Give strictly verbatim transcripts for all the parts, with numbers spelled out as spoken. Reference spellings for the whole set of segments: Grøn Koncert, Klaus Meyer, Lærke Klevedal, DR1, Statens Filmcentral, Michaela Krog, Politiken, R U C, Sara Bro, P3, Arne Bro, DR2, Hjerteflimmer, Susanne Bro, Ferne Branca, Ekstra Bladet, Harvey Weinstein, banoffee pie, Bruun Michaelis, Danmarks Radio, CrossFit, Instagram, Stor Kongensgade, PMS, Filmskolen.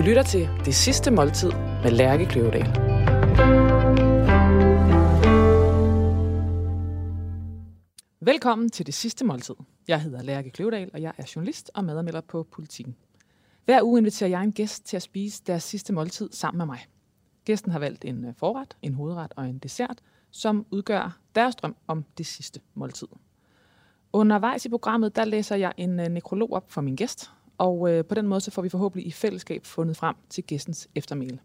Du lytter til Det Sidste Måltid med Lærke Klevedal. Velkommen til Det Sidste Måltid. Jeg hedder Lærke Klevedal, og jeg er journalist og medanmelder på Politiken. Hver uge inviterer jeg en gæst til at spise deres sidste måltid sammen med mig. Gæsten har valgt en forret, en hovedret og en dessert, som udgør deres drøm om det sidste måltid. Undervejs i programmet, der læser jeg en nekrolog op for min gæst, og øh, på den måde så får vi forhåbentlig i fællesskab fundet frem til gæstens eftermæle.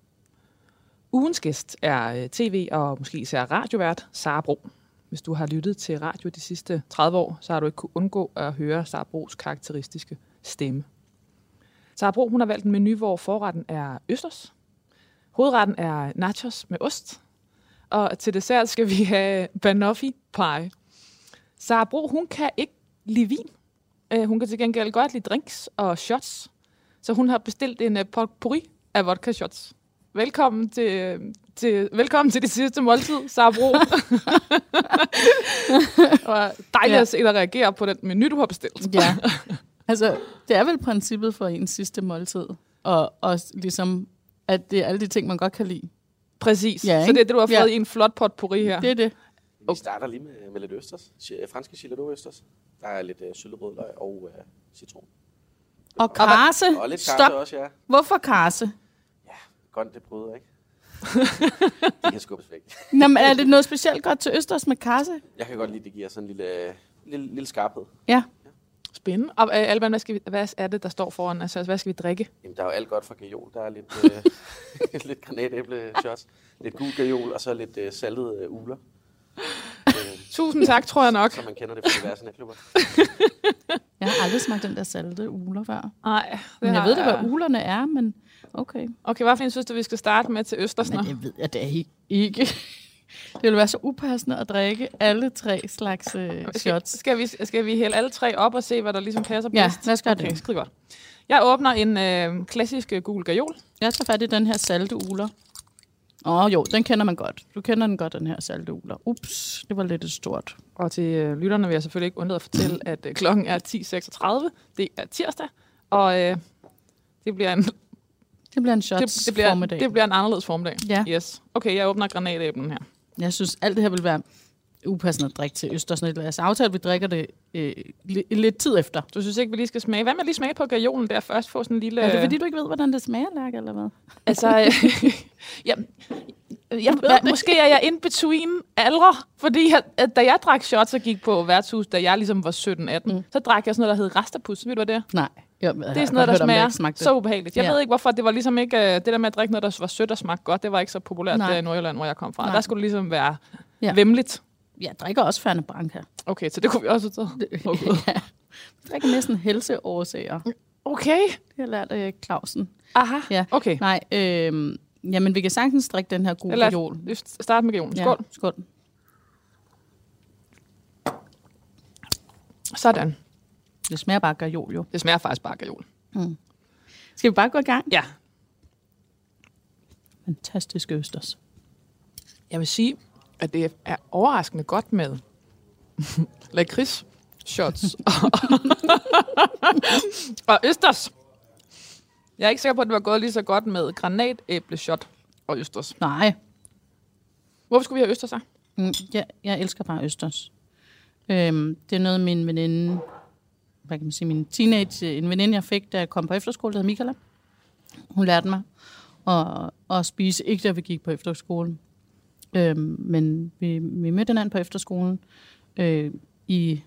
Ugens gæst er øh, tv- og måske især radiovært Sara Bro. Hvis du har lyttet til radio de sidste tredive år, så har du ikke kunnet undgå at høre Sara Bros karakteristiske stemme. Sara Bro, hun har valgt en menu, hvor forretten er østers, hovedretten er nachos med ost, og til dessert skal vi have banoffee pie. Sara Bro, hun kan ikke lide vin. Hun kan til gengæld godt lide drinks og shots, så hun har bestilt en potpourri af vodka shots. Velkommen til, til, velkommen til Det Sidste Måltid, Sara Bro. Dejligt ja. At se dig reagere på den menu, du har bestilt. Ja, altså det er vel princippet for ens sidste måltid, og, og ligesom, at det er alle de ting, man godt kan lide. Præcis, ja, så det er det, du har fået ja. I en flot potpourri her. Det er det. Okay. Vi starter lige med, med lidt østers, franske chilladøsters. Der er lidt øh, sylterød løg og øh, citron. Og karse. Og, og lidt karse også, ja. Hvorfor karse? Ja, godt det bryder, ikke? Det kan skubbes væk. Nå, men er det noget specielt godt til østers med karse? Jeg kan godt lide, det giver sådan en lille, øh, lille, lille skarphed. Ja. Ja. Spændende. Og øh, Alban, hvad, skal vi, hvad er det, der står foran? Altså, hvad skal vi drikke? Jamen, der er jo alt godt fra gajol. Der er lidt, øh, lidt granatæble-shots, lidt gul gajol, og så lidt øh, saltet øh, uler. Tusind tak, tror jeg nok. Så man kender det fra diverse netklubber. Jeg har aldrig smagt den der salte uler før. Nej. Men jeg ved det, hvad ulerne er, men okay. Okay, hvad for en synes du, vi skal starte med til østersner? Men jeg ved, at det er ikke. ikke. Det ville være så upassende at drikke alle tre slags øh, shots. Skal vi, skal vi hælde alle tre op og se, hvad der ligesom passer bedst? Ja, lad os gøre okay. det. Skide godt. Jeg åbner en øh, klassisk gul gajol. Jeg tager fat i den her salte uler. Åh oh, jo, den kender man godt. Du kender den godt, den her salteuler. Ups, det var lidt stort. Og til øh, lytterne vil jeg selvfølgelig ikke undlade at fortælle, at øh, klokken er ti seksogtredive. Det er tirsdag, og øh, det bliver en... Det bliver en shots det, det bliver, formiddag. Det bliver en anderledes formiddag. Ja. Yes. Okay, jeg åbner granatæblen her. Jeg synes, alt det her vil være upassende at drikke til østers. Lad os aftale, at vi drikker det øh, lidt tid efter. Du synes ikke, vi lige skal smage? Hvad med at lige smage på gajolen der først? Få sådan en lille... Er det fordi, du ikke ved, hvordan det smager, Lærke, eller hvad? Altså, øh, ja, jeg, hva, måske er jeg in between aldre, fordi jeg, at da jeg drak shots og gik på værtshus, da jeg ligesom var sytten atten, mm. så drak jeg sådan noget, der hed rastapus. Ved du, hvad det er? Nej. Jo, det er sådan noget, der smager så ubehageligt. Jeg ja. ved ikke, hvorfor. Det var ligesom ikke... Det der med at drikke noget, der var sødt og smagte godt, det var ikke så populært der i Nordjylland, hvor jeg kom fra. Nej. Der skulle det ligesom være ja. vemmeligt. Jeg drikker også Ferne Branca. Okay, så det kunne vi også tage. Okay. Ja. Jeg drikker næsten helseårsager. Okay. Det har lært øh, Clausen. Aha, ja. Okay. Nej, øh, jamen vi kan sagtens drikke den her gode gajol. Lad os starte med gajolen. Skål. Ja, skål. Sådan. Det smager bare gajol jo. Det smager faktisk bare gajol. Mm. Skal vi bare gå i gang? Ja. Fantastisk østers. Jeg vil sige... at det er overraskende godt med lakrids, shots og østers. Jeg er ikke sikker på, at det var gået lige så godt med granatæbleshot og østers. Nej. Hvorfor skulle vi have østers, så? Mm, ja, jeg elsker bare østers. Øhm, det er noget, min veninde, hvad kan man sige, min teenage, en veninde, jeg fik, da jeg kom på efterskole, der hed Michaela. Hun lærte mig at, at spise, ikke da vi gik på efterskolen. Øhm, men vi, vi mødte hinanden på efterskolen øh, i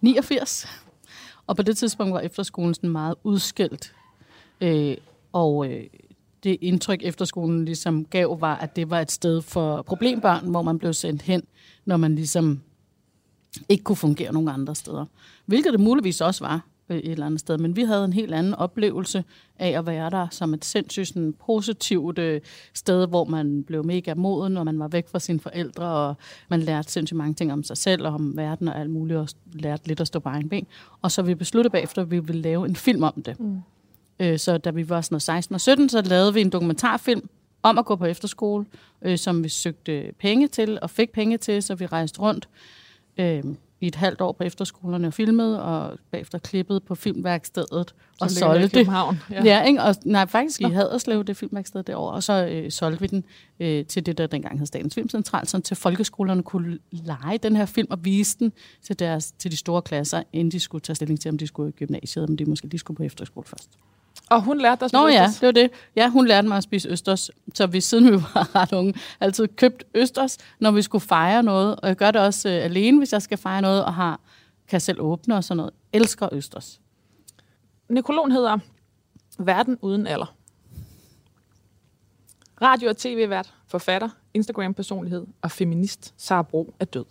niogfirs, og på det tidspunkt var efterskolen sådan meget udskilt, øh, og øh, det indtryk efterskolen ligesom gav var, at det var et sted for problembørn, hvor man blev sendt hen, når man ligesom ikke kunne fungere nogen andre steder, hvilket det muligvis også var et eller andet sted, men vi havde en helt anden oplevelse af at være der som et sindssygt sådan, positivt øh, sted, hvor man blev mega moden, og man var væk fra sine forældre, og man lærte sindssygt mange ting om sig selv, og om verden og alt muligt, og lærte lidt at stå på egen ben. Og så vi besluttede bagefter, at vi ville lave en film om det. Mm. Øh, så da vi var sådan seksten og sytten, så lavede vi en dokumentarfilm om at gå på efterskole, øh, som vi søgte penge til, og fik penge til, så vi rejste rundt. Øh, i et halvt år på efterskolerne og filmede, og bagefter klippede på filmværkstedet, så og solgte det. Ja. Ja, ikke? Og, nej, faktisk i Haderslev, det filmværksted derovre, og så øh, solgte vi den øh, til det, der dengang hed Statens Filmcentral, sådan til folkeskolerne kunne lege den her film og vise den til, deres, til de store klasser, inden de skulle tage stilling til, om de skulle i gymnasiet, om de måske lige skulle på efterskole først. Og hun lærte dig at spise Nå, østers? Ja, det var det. Ja, hun lærte mig at spise østers. Så vi, siden vi var ret unge, altid købt østers, når vi skulle fejre noget. Og jeg gør det også øh, alene, hvis jeg skal fejre noget, og har, kan selv åbne og sådan noget. Elsker østers. Nekrologen hedder Verden uden alder. Radio- og tv-vært, forfatter, Instagram-personlighed og feminist Sara Bro er død.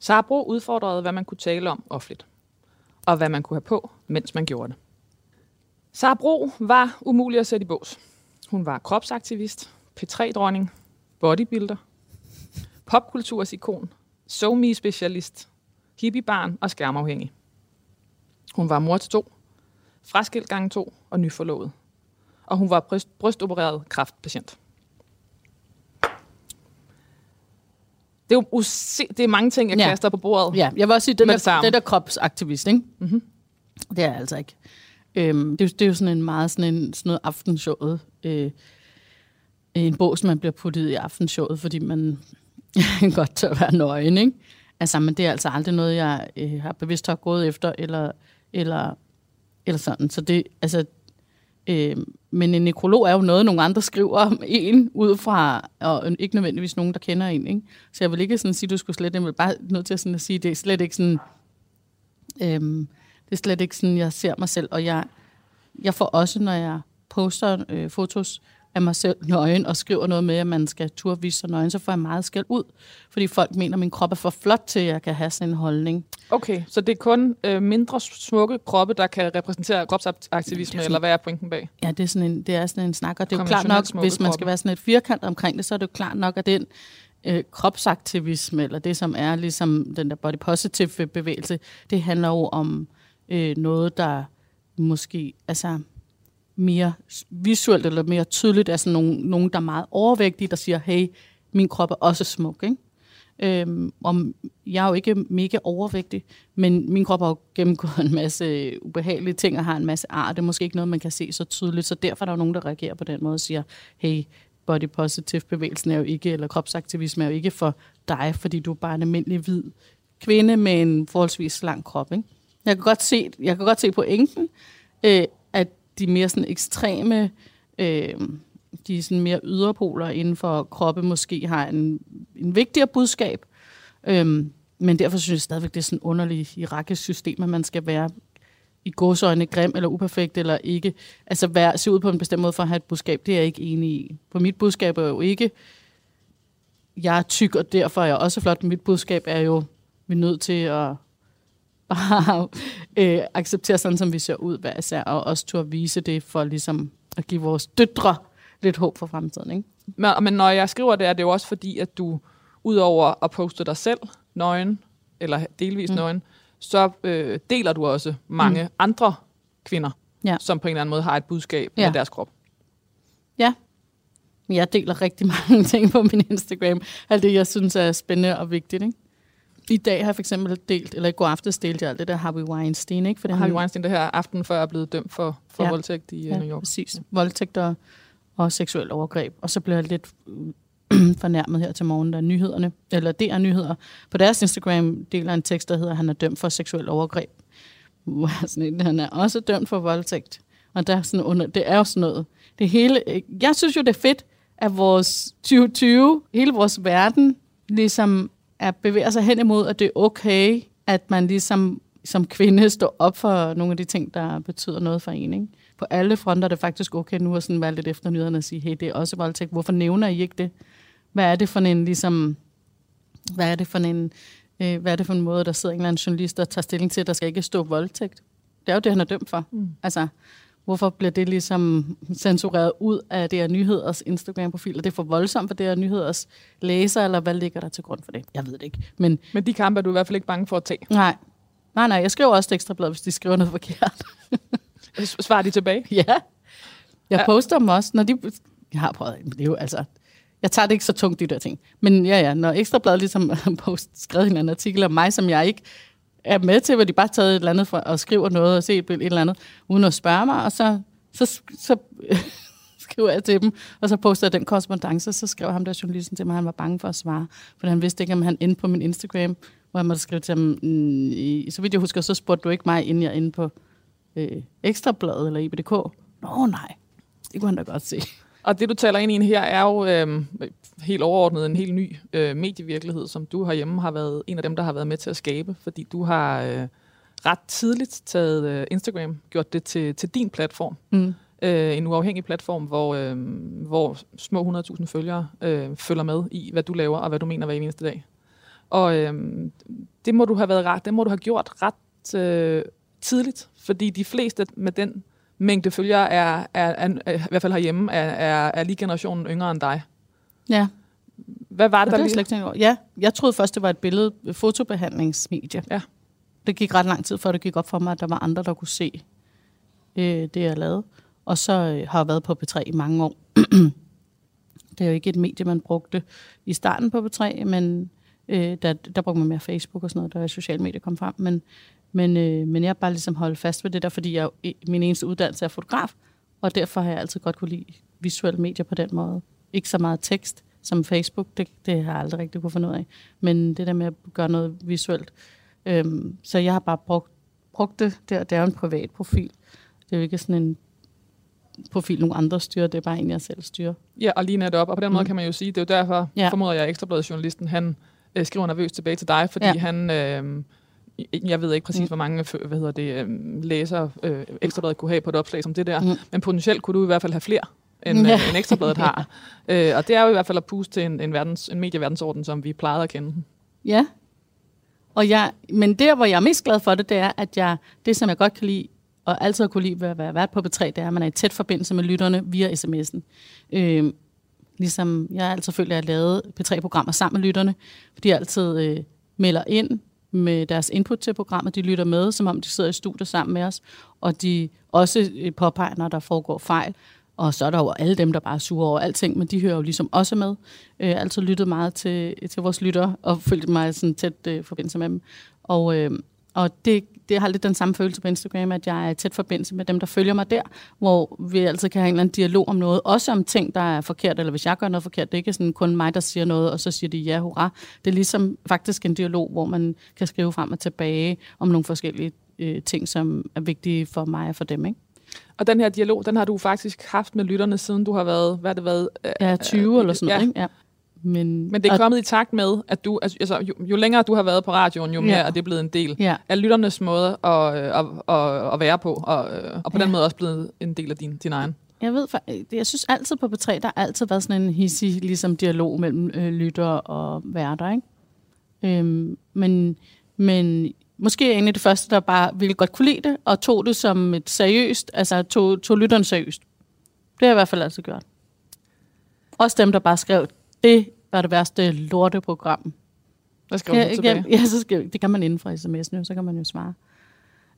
Sara Bro udfordrede, hvad man kunne tale om offentligt, og hvad man kunne have på, mens man gjorde det. Sara Bro var umulig at sætte i bås. Hun var kropsaktivist, P tre-dronning, bodybuilder, popkulturs ikon, SoMe-specialist, hippiebarn og skærmafhængig. Hun var mor til to, fraskilt gange to og nyforlovet. Og hun var bryst- brystopereret kræftpatient. Det er jo use- det er mange ting, jeg ja. kaster på bordet. Ja, jeg vil også sige, det der, det der kropsaktivist, ikke? Mm-hmm. Det er jeg altså ikke. Øhm, det, er, det er jo sådan en meget sådan, en, sådan noget aftenshowet. Øh, en bås, man bliver puttet i aftenshowet, fordi man godt tør være nøgen, ikke? Altså, men det er altså aldrig noget, jeg øh, har bevidst har gået efter, eller, eller, eller sådan. Så det, altså, øh, men en nekrolog er jo noget, nogle andre skriver om en udefra, og ikke nødvendigvis nogen, der kender en, ikke? Så jeg vil ikke sådan sige, at du skulle slet, jeg vil bare nødt til sådan at sige, det er slet ikke sådan, øh, det er slet ikke sådan, jeg ser mig selv, og jeg, jeg får også, når jeg poster øh, fotos af mig selv nøgen, og skriver noget med, at man skal turde vise sig nøgen, så får jeg meget skæld ud. Fordi folk mener, at min krop er for flot til, at jeg kan have sådan en holdning. Okay, så det er kun øh, mindre smukke kroppe, der kan repræsentere kropsaktivisme, eller hvad er pointen bag? Ja, det er sådan en, det er sådan en snak, og det er jo klart nok, hvis man skal være sådan et firkant omkring det, så er det jo klart nok, at den øh, kropsaktivisme, eller det, som er ligesom den der body positive bevægelse, det handler jo om øh, noget, der måske, altså mere visuelt eller mere tydeligt, altså nogen, nogen, der er meget overvægtige, der siger, hey, min krop er også smuk, ikke? Øhm, og jeg er jo ikke mega overvægtig, men min krop har jo gennemgået en masse ubehagelige ting, og har en masse ar, det er måske ikke noget, man kan se så tydeligt, så derfor er der jo nogen, der reagerer på den måde og siger, hey, body positive bevægelsen er jo ikke, eller kropsaktivisme er jo ikke for dig, fordi du er bare en almindelig hvid kvinde med en forholdsvis lang krop, ikke? Jeg kan godt se, jeg kan godt se pointen, øh, at de mere sådan ekstreme, øh, de sådan mere yderpoler inden for kroppe måske har en, en vigtigere budskab. Øhm, men derfor synes jeg stadigvæk, det er sådan underligt hierarkisk system, at man skal være i gåseøjne grim eller uperfekt, eller ikke, altså være, se ud på en bestemt måde for at have et budskab. Det er jeg ikke enig i. For mit budskab er jo ikke, jeg er tyk, og derfor er jeg også flot. Mit budskab er jo, vi er nødt til at bare øh, acceptere sådan, som vi ser ud hver især, og også turde vise det for ligesom at give vores døtre lidt håb for fremtiden, ikke? Men, men når jeg skriver det, er det jo også fordi, at du udover at poste dig selv nøgen, eller delvis mm. nøgen, så øh, deler du også mange mm. andre kvinder, ja. som på en eller anden måde har et budskab ja. med deres krop. Ja. Jeg deler rigtig mange ting på min Instagram. Alt det, jeg synes er spændende og vigtigt, ikke? I dag har jeg for eksempel delt, eller i går aftes delte jeg alt det der Harvey Weinstein, ikke? For den Harvey Weinstein, det her aften før er blevet dømt for, for ja. voldtægt i ja, New York. Præcis. Ja. Voldtægt og, og seksuel overgreb. Og så blev jeg lidt fornærmet her til morgen, der nyhederne, eller D R nyheder. På deres Instagram deler en tekst, der hedder, han er dømt for seksuel overgreb. Wow, sådan en, han er også dømt for voldtægt. Og der er sådan under, det er jo sådan noget. Det hele, jeg synes jo, det er fedt, at vores tyve tyve, hele vores verden, ligesom at bevæge sig hen imod, at det er okay, at man ligesom som kvinde står op for nogle af de ting, der betyder noget for en, ikke? På alle fronter er det faktisk okay nu at sådan være lidt efter nyhederne og sige, hey, det er også voldtægt. Hvorfor nævner I ikke det? Hvad er det for en, ligesom, hvad er det for en, øh, hvad er det for en måde, der sidder en eller anden journalist og tager stilling til, at der skal ikke stå voldtægt? Det er jo det, han er dømt for. Mm. Altså, hvorfor bliver det ligesom censureret ud af D R Nyheders Instagram-profil? Er det for voldsomt for D R Nyheders læser, eller hvad ligger der til grund for det? Jeg ved det ikke. Men, Men de kampe er du i hvert fald ikke bange for at tage? Nej, nej, nej. Jeg skriver også til Ekstra Bladet, hvis de skriver noget forkert. Svarer de tilbage? Ja. Jeg poster dem også. Når de... Jeg har prøvet... Det er jo altså... Jeg tager det ikke så tungt, de der ting. Men ja, ja, når Ekstra Bladet ligesom post skrev en anden artikel om mig, som jeg ikke er med til, hvor de bare tager et eller andet fra, og skriver noget og ser et, et eller andet, uden at spørge mig, og så, så, så, så skriver jeg til dem, og så poster jeg den korrespondance, så skrev ham der journalisten til mig, han var bange for at svare, for han vidste ikke, om han endte på min Instagram, hvor jeg måtte skrive til ham, så vidt jeg husker, så spurgte du ikke mig, inden jeg inde på øh, Ekstra Bladet eller I B D K. Nå nej, det kunne han da godt se. Og det, du taler ind i her, er jo øh, helt overordnet en helt ny øh, medievirkelighed, som du herhjemme har været en af dem, der har været med til at skabe, fordi du har øh, ret tidligt taget øh, Instagram, gjort det til, til din platform. Mm. Øh, en uafhængig platform, hvor, øh, hvor små hundrede tusind følgere øh, følger med i, hvad du laver og hvad du mener hver eneste dag. Og øh, det må du have været ret, det må du have gjort ret øh, tidligt, fordi de fleste med den mængde følgere er, er, er, er, i hvert fald herhjemme, er, er, er lige generationen yngre end dig. Ja. Hvad var det, det der lige? Slet ja, jeg troede først, det var et billede, fotobehandlingsmedie. Ja. Det gik ret lang tid, før det gik op for mig, at der var andre, der kunne se øh, det, jeg lavede. Og så har jeg været på P tre i mange år. Det er jo ikke et medie, man brugte i starten på P tre, men øh, der, der brugte man mere Facebook og sådan noget, der er sociale medier kom frem, men Men, øh, men jeg har bare ligesom holdt fast ved det der, fordi jeg, min eneste uddannelse er fotograf, og derfor har jeg altid godt kunne lide visuelle medier på den måde. Ikke så meget tekst som Facebook, det, det har jeg aldrig rigtig kunne finde ud af, men det der med at gøre noget visuelt. Øhm, så jeg har bare brugt, brugt det der, det er jo en privat profil. Det er jo ikke sådan en profil, nogle andre styrer, det er bare en, jeg selv styrer. Ja, og lige netop, og på den måde mm. kan man jo sige, det er jo derfor, ja. formoder jeg, at Ekstra Bladet journalisten, han øh, skriver nervøst tilbage til dig, fordi ja. han... Øh, Jeg ved ikke præcis, mm. hvor mange hvad hedder det, læsere øh, Ekstra Bladet kunne have på et opslag som det der, mm. men potentielt kunne du i hvert fald have flere, end, ja. øh, end Ekstra Bladet har. Øh, og det er jo i hvert fald at puste til en, en, verdens, en medieverdensorden, som vi plejede at kende. Ja, og jeg, men der, hvor jeg er mest glad for det, det er, at jeg, det, som jeg godt kan lide, og altid kunne lide ved at være vært på P tre, det er, at man er i tæt forbindelse med lytterne via sms'en. Øh, ligesom jeg altid føler, at jeg har lavet P tre-programmer sammen med lytterne, fordi jeg altid øh, melder ind, med deres input til programmet. De lytter med, som om de sidder i studiet sammen med os, og de også påpeger, når der foregår fejl. Og så er der jo alle dem, der bare er sure over alting, men de hører jo ligesom også med. Jeg har altid lyttet meget til, til vores lytter, og følte mig sådan tæt øh, forbindelse med dem. Og, øh, og det, det har lidt den samme følelse på Instagram, at jeg er i tæt forbindelse med dem, der følger mig der, hvor vi altid kan have en eller anden dialog om noget, også om ting, der er forkert, eller hvis jeg gør noget forkert, det er ikke sådan kun mig, der siger noget, og så siger de ja, hurra. Det er ligesom faktisk en dialog, hvor man kan skrive frem og tilbage om nogle forskellige øh, ting, som er vigtige for mig og for dem, ikke? Og den her dialog, den har du faktisk haft med lytterne, siden du har været, hvad det været? Øh, ja, tyve øh, eller sådan noget, ja. Ikke? Ja. Men, Men det er kommet i takt med, at du, altså, jo, jo længere du har været på radioen, jo mere ja. er det blevet en del ja. af lytternes måde at, at, at, at være på, og, og på ja. den måde også blevet en del af din, din egen. Jeg ved, jeg synes altid på P tre, der har altid været sådan en hissig ligesom, dialog mellem øh, lytter og værter, ikke? Øhm, men, men måske er jeg egentlig det første, der bare ville godt kunne lide det, og tog det som et seriøst, altså tog, tog lytteren seriøst. Det har jeg i hvert fald altid gjort. Også dem, der bare skrev det var det værste lorteprogram. Hvad skriver du tilbage? Ja, så skriver, det kan man inden for sms'en jo, så kan man jo svare.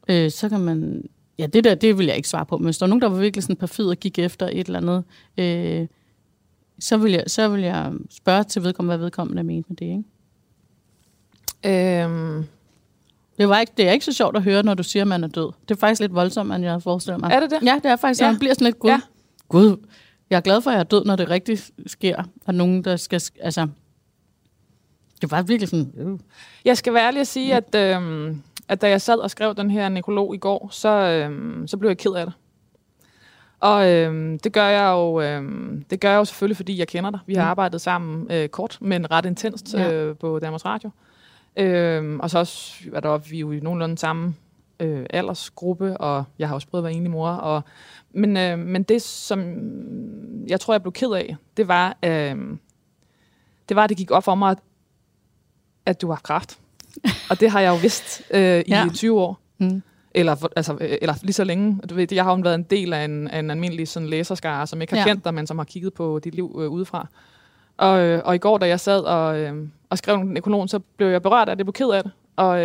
Øh, så kan man... Ja, det der, det vil jeg ikke svare på, men hvis der var nogen, der var virkelig sådan perfid og gik efter et eller andet, øh, så, vil jeg, så vil jeg spørge til vedkommende, hvad vedkommende mente med det, ikke? Øhm. Det, var ikke, det er ikke så sjovt at høre, når du siger, man er død. Det er faktisk lidt voldsomt, end jeg forestiller mig. Er det det? Ja, det er faktisk, ja. Man bliver sådan lidt god. Ja. God. Jeg er glad for, at jeg er død, når det rigtigt sker, og nogen, der skal... Altså, det var virkelig sådan... Øh. Jeg skal være ærlig at sige, at, øh, at da jeg sad og skrev den her nekrolog i går, så, øh, så blev jeg ked af det. Og øh, det, gør jeg jo, øh, det gør jeg jo selvfølgelig, fordi jeg kender dig. Vi har arbejdet sammen øh, kort, men ret intenst øh, på Danmarks Radio. Øh, og så også, er der også, vi er jo i nogenlunde samme øh, aldersgruppe, og jeg har også prøvet at være enlig mor, og... Men, øh, men det, som jeg tror, jeg blev ked af, det var, øh, det var, at det gik op for mig, at, at du har kræft. Og det har jeg jo vidst øh, i ja. tyve år. Mm. Eller, altså, eller lige så længe. Du ved, jeg har jo været en del af en, af en almindelig sådan, læserskare, som ikke har ja. kendt dig, men som har kigget på dit liv øh, udefra. Og, øh, og i går, da jeg sad og, øh, og skrev en nekrolog, så blev jeg berørt af det, blev ked af det. Og øh,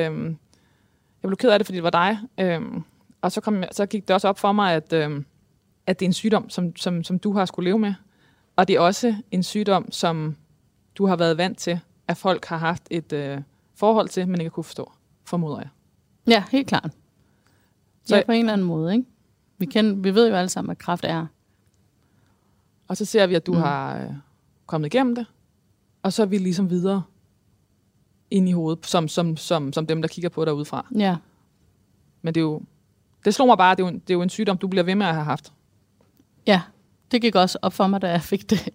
jeg blev ked af det, fordi det var dig. Øh, og så, kom jeg, så gik det også op for mig, at... Øh, at det er en sygdom, som, som, som du har skulle leve med, Og det er også en sygdom, som du har været vant til, at folk har haft et øh, forhold til, men ikke kunne forstå, formoder jeg. Ja, helt klart. Så ja, på en eller anden måde, ikke? Vi, kender, vi ved jo alle sammen, hvad kræft er. Og så ser vi, at du mm. har øh, kommet igennem det, og så er vi ligesom videre ind i hovedet, som, som, som, som dem, der kigger på derudefra. Ja. Men det er jo... Det slog mig bare, det er, jo, det er jo en sygdom, du bliver ved med at have haft. Ja, det gik også op for mig, da jeg fik det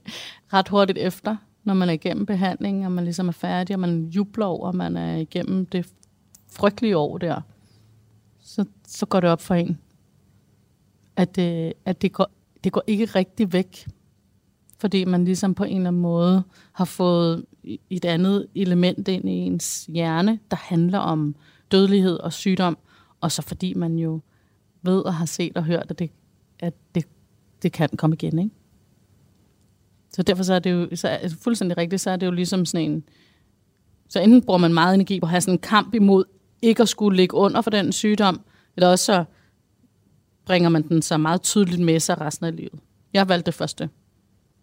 ret hurtigt efter, når man er igennem behandlingen, og man ligesom er færdig, og man jubler over, og man er igennem det frygtelige år der. Så, så går det op for en, at, øh, at det, går, det går ikke rigtig væk, fordi man ligesom på en eller anden måde har fået et andet element ind i ens hjerne, der handler om dødelighed og sygdom, og så fordi man jo ved og har set og hørt, at det, at det, det kan komme igen, ikke? Så derfor så er det jo så er, fuldstændig rigtigt, så er det jo ligesom sådan en... Så enten bruger man meget energi på at have sådan en kamp imod ikke at skulle ligge under for den sygdom, eller også så bringer man den så meget tydeligt med sig resten af livet. Jeg har valgt det første.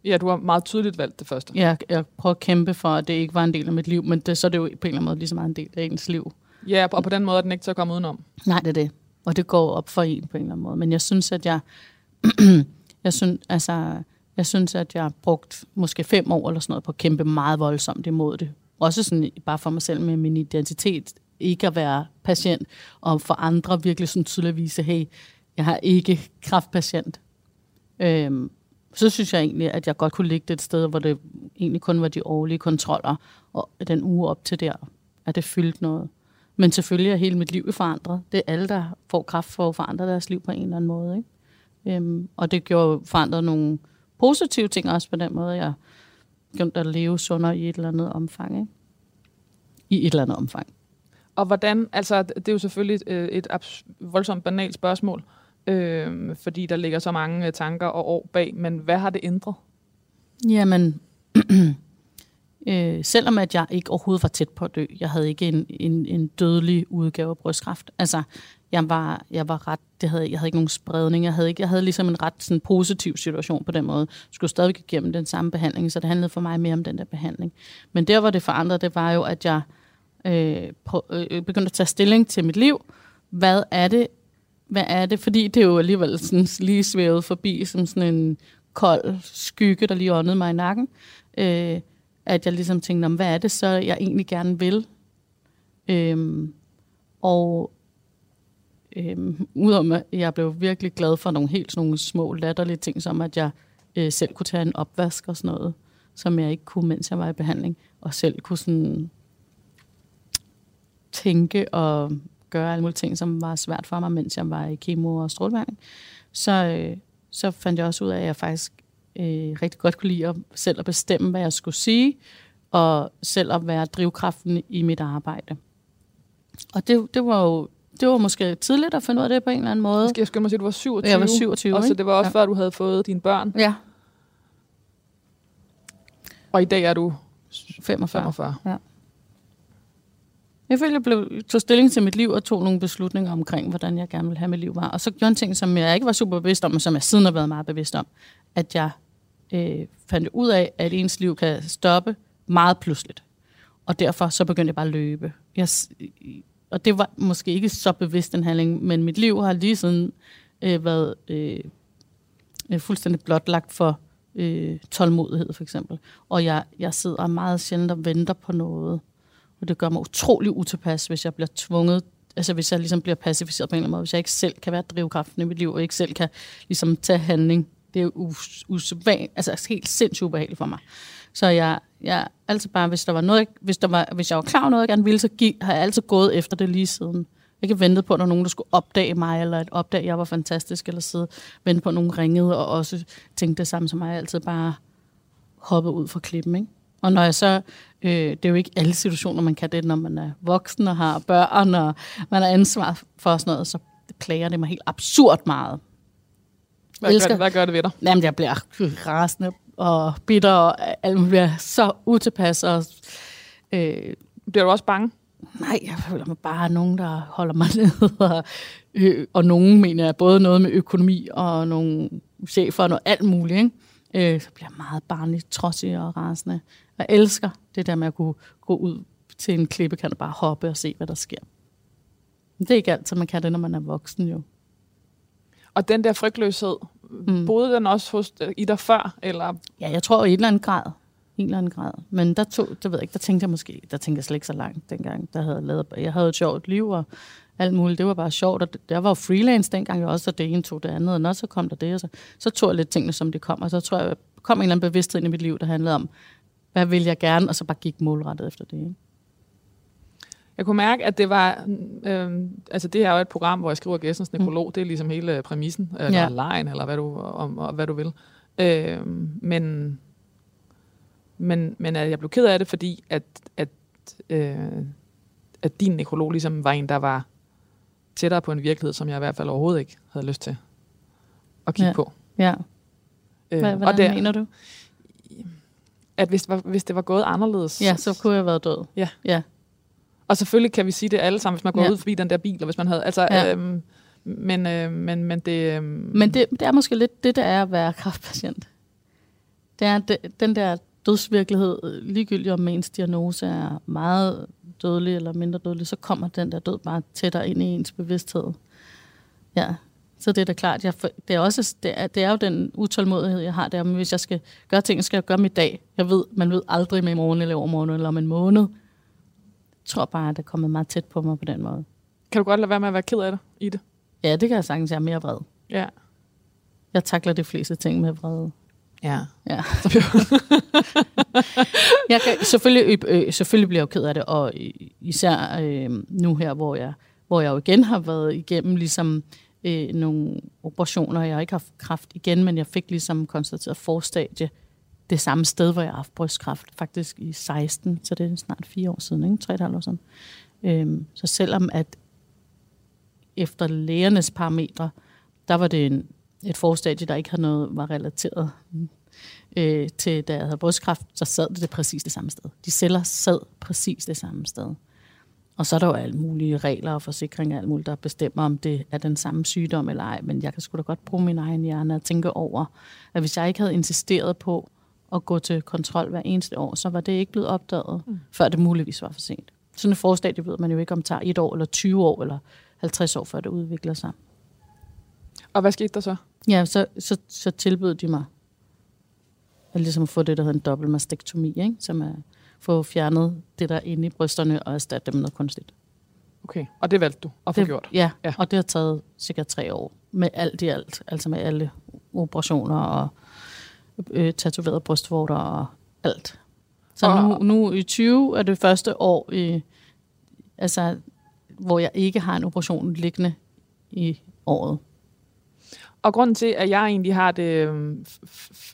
Ja, du har meget tydeligt valgt det første. Jeg, jeg prøver at kæmpe for, at det ikke var en del af mit liv, men det, så er det jo på en eller anden måde lige så meget en del af ens liv. Ja, og på den måde er den ikke til at komme udenom. Nej, det er det. Og det går op for en på en eller anden måde. Men jeg synes, at jeg... jeg synes, altså... Jeg synes, at jeg har brugt måske fem år eller sådan noget på at kæmpe meget voldsomt imod det. Også sådan bare for mig selv med min identitet. Ikke at være patient, og for andre virkelig sådan tydeligt at vise, hey, jeg har ikke kræftpatient. Øhm, så synes jeg egentlig, at jeg godt kunne ligge det et sted, hvor det egentlig kun var de årlige kontroller, og den uge op til der, at det fyldte noget. Men selvfølgelig er hele mit liv forandret. Det er alle, der får kræft, for at forandre deres liv på en eller anden måde, ikke? Øhm, og det gjorde forandret nogle... positive ting også på den måde, jeg begyndte at leve sundere i et eller andet omfang. Ikke? I et eller andet omfang. Og hvordan, altså det er jo selvfølgelig et, et abs- voldsomt banalt spørgsmål, øh, fordi der ligger så mange tanker og år bag, men hvad har det ændret? Jamen, øh, selvom at jeg ikke overhovedet var tæt på at dø, jeg havde ikke en, en, en dødelig udgave af brystkræft. Altså, Jeg var, jeg var ret, det havde, jeg havde ikke nogen spredning, jeg havde, ikke, jeg havde ligesom en ret sådan, positiv situation på den måde. Jeg skulle stadig igennem den samme behandling, så det handlede for mig mere om den der behandling. Men der, hvor det forandrede, det var jo, at jeg øh, på, øh, begyndte at tage stilling til mit liv. Hvad er det? Hvad er det? Fordi det jo alligevel sådan, lige svævede forbi, som sådan en kold skygge, der lige åndede mig i nakken. Øh, at jeg ligesom tænkte, hvad er det så, jeg egentlig gerne vil? Øh, og Øhm, udover at jeg blev virkelig glad for nogle helt sådan nogle små latterlige ting, som at jeg øh, selv kunne tage en opvask og sådan noget, som jeg ikke kunne, mens jeg var i behandling, og selv kunne sådan tænke og gøre alle mulige ting, som var svært for mig, mens jeg var i kemo og strålebehandling. Så, øh, så fandt jeg også ud af, at jeg faktisk øh, rigtig godt kunne lide at selv at bestemme, hvad jeg skulle sige, og selv at være drivkraften i mit arbejde. Og det, det var jo Det var måske tidligt at finde ud af det på en eller anden måde. Jeg skal mig sige, du var syvogtyve. Jeg var syvogtyve, og så det var også ja. Før, du havde fået dine børn. Ja. Og i dag er du femogfyrre. femogfyrre. Ja. Jeg følte, jeg blev, tog stilling til mit liv og tog nogle beslutninger omkring, hvordan jeg gerne ville have mit liv var. Og så gjorde en ting, som jeg ikke var super bevidst om, men som jeg siden har været meget bevidst om. At jeg øh, fandt ud af, at ens liv kan stoppe meget pludseligt. Og derfor så begyndte jeg bare at løbe. Jeg... Og det var måske ikke så bevidst en handling, men mit liv har lige siden øh, været øh, fuldstændig blotlagt for øh, tålmodighed, for eksempel. Og jeg, jeg sidder meget sjældent og venter på noget. Og det gør mig utrolig utilpas, hvis jeg bliver tvunget, altså hvis jeg ligesom bliver pacificeret på en eller anden måde, hvis jeg ikke selv kan være drivkraften i mit liv, og ikke selv kan ligesom tage handling. Det er us- usædvanligt, altså helt sindssygt ubehageligt for mig. Så jeg, jeg altid bare, hvis der var noget, hvis der var, hvis jeg var klar over noget, jeg gerne ville, så gik, har jeg altid gået efter det lige siden. Jeg ikke ventet på, at der var nogen, der skulle opdage mig, eller at opdage, at jeg var fantastisk, eller sidde vente på, at nogen ringede, og også tænkte det samme som mig, jeg altid bare hoppede ud fra klippen, ikke? Og når jeg så, øh, det er jo ikke alle situationer, man kan det, når man er voksen og har børn, og man har ansvar for sådan noget, så plager det mig helt absurd meget. Hvad, elsker, gør, det, hvad gør det ved dig? Jamen, jeg bliver rasende og bitter, og alt bliver så utilpas. Og, øh, bliver du også bange? Nej, jeg føler mig bare nogen, der holder mig ned. Og, øh, og nogen, mener jeg, både noget med økonomi og nogle chefer og noget alt muligt. Ikke? Øh, så bliver jeg meget barnlig, trodsig og rasende. Jeg elsker det der med at kunne gå ud til en klippekant og bare hoppe og se, hvad der sker. Men det er ikke altid, man kan det, når man er voksen jo. Og den der frygtløshed, mm. boede den også hos, i dig før? Eller? Ja, jeg tror i en eller anden grad. En eller anden grad. Men der, tog, der, ved jeg ikke, der tænkte jeg måske, der tænkte jeg slet ikke så langt dengang. Der havde jeg, lavet, jeg havde et sjovt liv og alt muligt. Det var bare sjovt. Og der var jo freelance dengang jo også, så det ene tog det andet. Og når så kom der det, og så, så tog jeg lidt tingene, som det kom. Og så tror jeg, kom en eller anden bevidsthed ind i mit liv, der handlede om, hvad vil jeg gerne? Og så bare gik målrettet efter det. Jeg kunne mærke, at det var... Øh, altså, det her er jo et program, hvor jeg skriver gæstens nekrolog. Mm. Det er ligesom hele præmissen, eller ja. lejen, eller hvad du, om, og, hvad du vil. Øh, men... Men, men jeg blev ked af det, fordi at, at, øh, at din nekrolog ligesom var en, der var tættere på en virkelighed, som jeg i hvert fald overhovedet ikke havde lyst til at kigge ja. på. Ja. Øh, Hvordan og der, mener du? At hvis, hvis det var gået anderledes... Ja, så kunne jeg have været død. Ja. ja. Og selvfølgelig kan vi sige det alle sammen, hvis man går ja. ud forbi den der bil, og hvis man havde... Altså, ja. øhm, men, øh, men, men det... Øh, men det, det er måske lidt det, der er at være kræftpatient. Det er det, den der... dødsvirkelighed, ligegyldigt om ens diagnose er meget dødelig eller mindre dødelig, så kommer den der død bare tættere ind i ens bevidsthed. Ja, så det er da klart. Jeg for, det, er også, det, er, det er jo den utålmodighed, jeg har der, men hvis jeg skal gøre ting, skal jeg gøre dem i dag. Jeg ved, man ved aldrig med i morgen eller overmorgen eller om en måned. Jeg tror bare, at det kommer meget tæt på mig på den måde. Kan du godt lade være med at være ked af det i det? Ja, det kan jeg sagtens. Jeg er mere vred. Ja. Jeg takler de fleste ting med vrede. Ja. ja. jeg kan, selvfølgelig, øh, selvfølgelig bliver jeg ked af det, og især øh, nu her, hvor jeg, hvor jeg jo igen har været igennem ligesom, øh, nogle operationer. Jeg har ikke haft kræft igen, men jeg fik ligesom konstateret forstadie det samme sted, hvor jeg har haft brystkræft, faktisk i seksten, så det er snart fire år siden, ikke? Tre et halvt år siden. Øh, så selvom at efter lægernes parametre, der var det en et forstadie, der ikke havde noget, var relateret øh, til, da jeg havde brystkræft, så sad det, det præcis det samme sted. De celler sad præcis det samme sted. Og så er der jo alle mulige regler og forsikringer, alt muligt, der bestemmer, om det er den samme sygdom eller ej, men jeg kan sgu da godt bruge min egen hjerne og tænke over, at hvis jeg ikke havde insisteret på at gå til kontrol hver eneste år, så var det ikke blevet opdaget, mm. før det muligvis var for sent. Sådan et forstadie ved man jo ikke, om det tager et år, eller tyve år, eller halvtreds år, før det udvikler sig. Og hvad skete der så? Ja, så, så, så tilbød de mig at ligesom få det, der hedder en dobbeltmastektomi, ikke? Som er få fjernet det, der er inde i brysterne, og erstatte dem med noget kunstigt. Okay, og det valgte du at få det, gjort? Ja, ja, og det har taget cirka tre år med alt i alt, altså med alle operationer og øh, tatoverede brystvorter og alt. Så og, nu, nu i tyve er det første år, øh, altså, hvor jeg ikke har en operation liggende i året. Og grunden til, at jeg egentlig har det,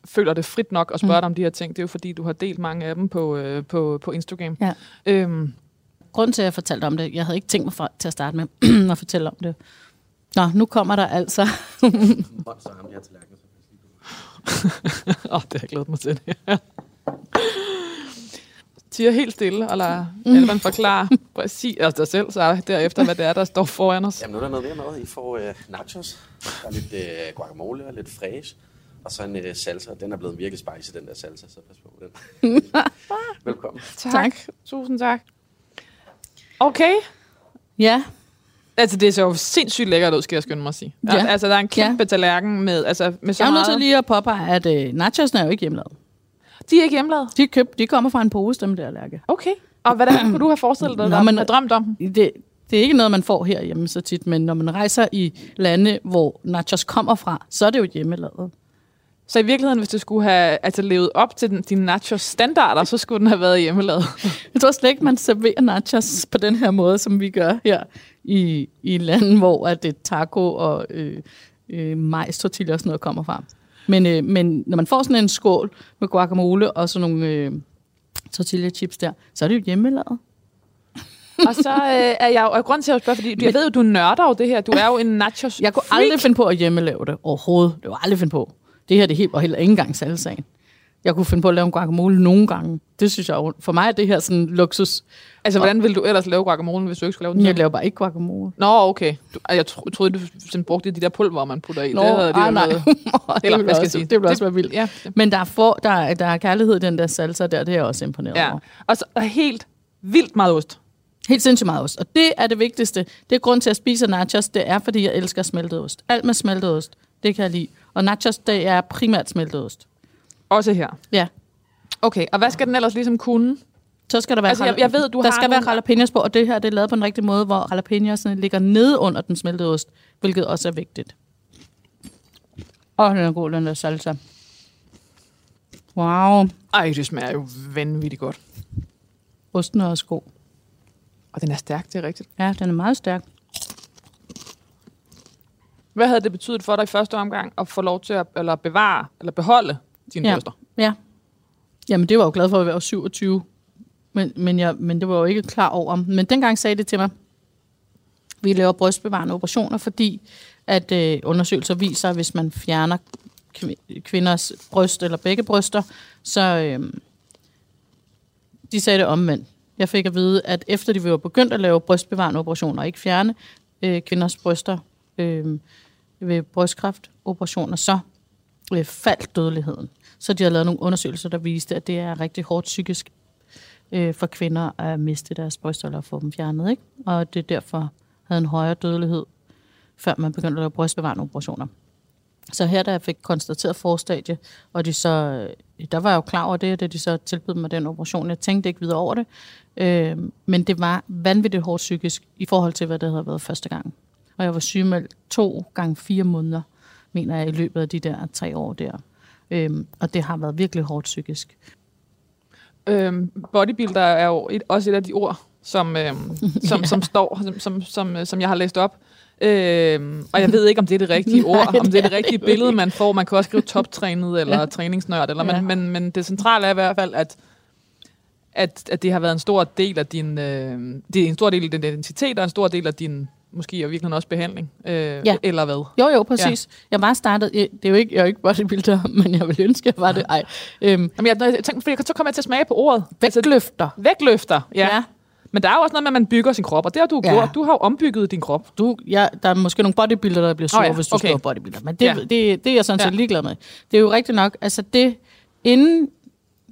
føler det frit nok at spørge dig om de her ting, det er jo fordi, du har delt mange af dem på, på, på Instagram. Ja. Øhm. Grunden til, at jeg fortalte om det, jeg havde ikke tænkt mig for, til at starte med at fortælle om det. Nå, nu kommer der altså... Åh, oh, det har jeg glædet mig til. Tiger helt stille, og lader Elvan forklare præcis altså dig selv, så derefter, hvad det er, der står foran os. Jamen nu er der noget mere noget. I får øh, nachos, der er lidt øh, guacamole og lidt fræs, og så en øh, salsa. Den er blevet en virkelig spicy, den der salsa, så pas på den. Velkommen. Tak. tak. Tusind tak. Okay. Ja. Altså, det er så sindssygt lækkert ud, skal jeg skynde mig at sige. Ja. Altså, der er en kæmpe ja. tallerken med, altså, med så jeg meget... Jeg er nødt til lige at påpege, at øh, nachosene er jo ikke hjemmelavet. De er ikke hjemmelavet? De er købt. De kommer fra en pose, dem der, Lærke. Okay. Og hvordan kunne du have forestillet dig, at man har drømt om? Det, det er ikke noget, man får herhjemme så tit, men når man rejser i lande, hvor nachos kommer fra, så er det jo hjemmelavet. Så i virkeligheden, hvis du skulle have altså, levet op til den, dine nachos-standarder, så skulle den have været hjemmelavet? Jeg tror slet ikke, man serverer nachos på den her måde, som vi gør her i, i lande, hvor at det taco og øh, øh, majs-tortilla og sådan noget kommer fra. Men, øh, men når man får sådan en skål med guacamole og sådan nogle øh, tortilla-chips der, så er det jo hjemmelavet. Og så øh, er jeg jo, og grund til at spørge, fordi jeg men, ved jo, du nørder jo det her. Du er jo en nachos. Jeg kunne aldrig finde på at hjemmelave det overhovedet. Det var aldrig finde på. Det her det er helt og helt ikke engang salsaen. Jeg kunne finde på at lave en guacamole nogle gange. Det synes jeg jo. For mig er det her sådan luksus. Altså, hvordan ville du ellers lave guacamole, hvis du ikke skulle lave den? Jeg laver bare ikke guacamole. Nå, okay. Du, jeg tro, troede, du brugte de der pulver, man putter i. Nå, det havde ah, det nej. Noget... Eller, det, også, det ville også være vildt. Ja. Men der er, for, der, der er kærlighed i den der salsa der, det er jeg også imponeret ja. over. Og så helt vildt meget ost. Helt sindssygt meget ost. Og det er det vigtigste. Det er grund til at spise nachos. Det er, fordi jeg elsker smeltet ost. Alt med smeltet ost, det kan jeg lide. Og nachos, det er primært smeltet ost. Også her? Ja. Okay, og hvad skal den ellers ligesom kunne? Så skal der være, altså, jeg, jeg ved, du der har skal nogle... være jalapenos på, og det her det er lavet på en rigtig måde, hvor jalapenosene ligger nede under den smeltede ost, hvilket også er vigtigt. Åh, oh, den er god, den der salsa. Wow. Ej, det smager jo vanvittigt godt. Osten er også god. Og den er stærk, det er rigtigt. Ja, den er meget stærk. Hvad havde det betydet for dig i første omgang at få lov til at eller bevare eller beholde dine ja. bryster? Ja. Jamen, det var jeg jo glad for, at jeg var syvogtyve. Men, men, jeg, men det var jo ikke klar over. Men dengang sagde det til mig, vi laver brystbevarende operationer, fordi at øh, undersøgelser viser, at hvis man fjerner kvinders bryst eller begge bryster, så øh, de sagde det omvendt. Jeg fik at vide, at efter de var begyndt at lave brystbevarende operationer og ikke fjerne øh, kvinders bryster øh, ved brystkræftoperationer, så øh, faldt dødeligheden. Så de har lavet nogle undersøgelser, der viste, at det er rigtig hårdt psykisk øh, for kvinder at miste deres bryster eller få dem fjernet, ikke? Og det er derfor havde en højere dødelighed, før man begyndte at lave brystbevarende operationer. Så her, da jeg fik konstateret forstadie, og de så, der var jeg jo klar over det, da de så tilbød mig den operation. Jeg tænkte ikke videre over det, øh, men det var vanvittigt hårdt psykisk i forhold til, hvad det havde været første gang. Og jeg var sygemeldt to gange fire måneder, mener jeg, i løbet af de der tre år der. Øh, og det har været virkelig hårdt psykisk. Øhm, bodybuilder er jo et, også et af de ord, som, øh, som, ja. som står, som, som, som, som jeg har læst op. Øhm, og jeg ved ikke, om det er det rigtige ord, Nej, om det er det rigtige det billede, man får. Man kan også skrive toptrænet eller ja. træningsnørd. Eller, ja. men, men, men det centrale er i hvert fald, at, at, at det har været en stor del af din, øh, det er en stor del af din identitet og en stor del af din, måske i virkeligheden også behandling, øh, ja. eller hvad? Jo, jo, præcis. Ja. Jeg var startet, det er jo ikke, jeg er jo ikke bodybuilder, men jeg ville ønske, at jeg var det. Ej. Øhm. Jamen, jeg, jeg tænkte, fordi så kommer jeg til at smage på ordet. Vægtløfter. Vægtløfter, ja. ja. Men der er jo også noget med, at man bygger sin krop, og det har du ja. gjort. Du har jo ombygget din krop. Du, ja, der er måske nogle bodybuilder, der bliver sure, oh, ja. hvis du okay. skriver bodybuilder, men det, ja. det, det, det er jeg sådan set ja. ligeglad med. Det er jo rigtigt nok. Altså det, inden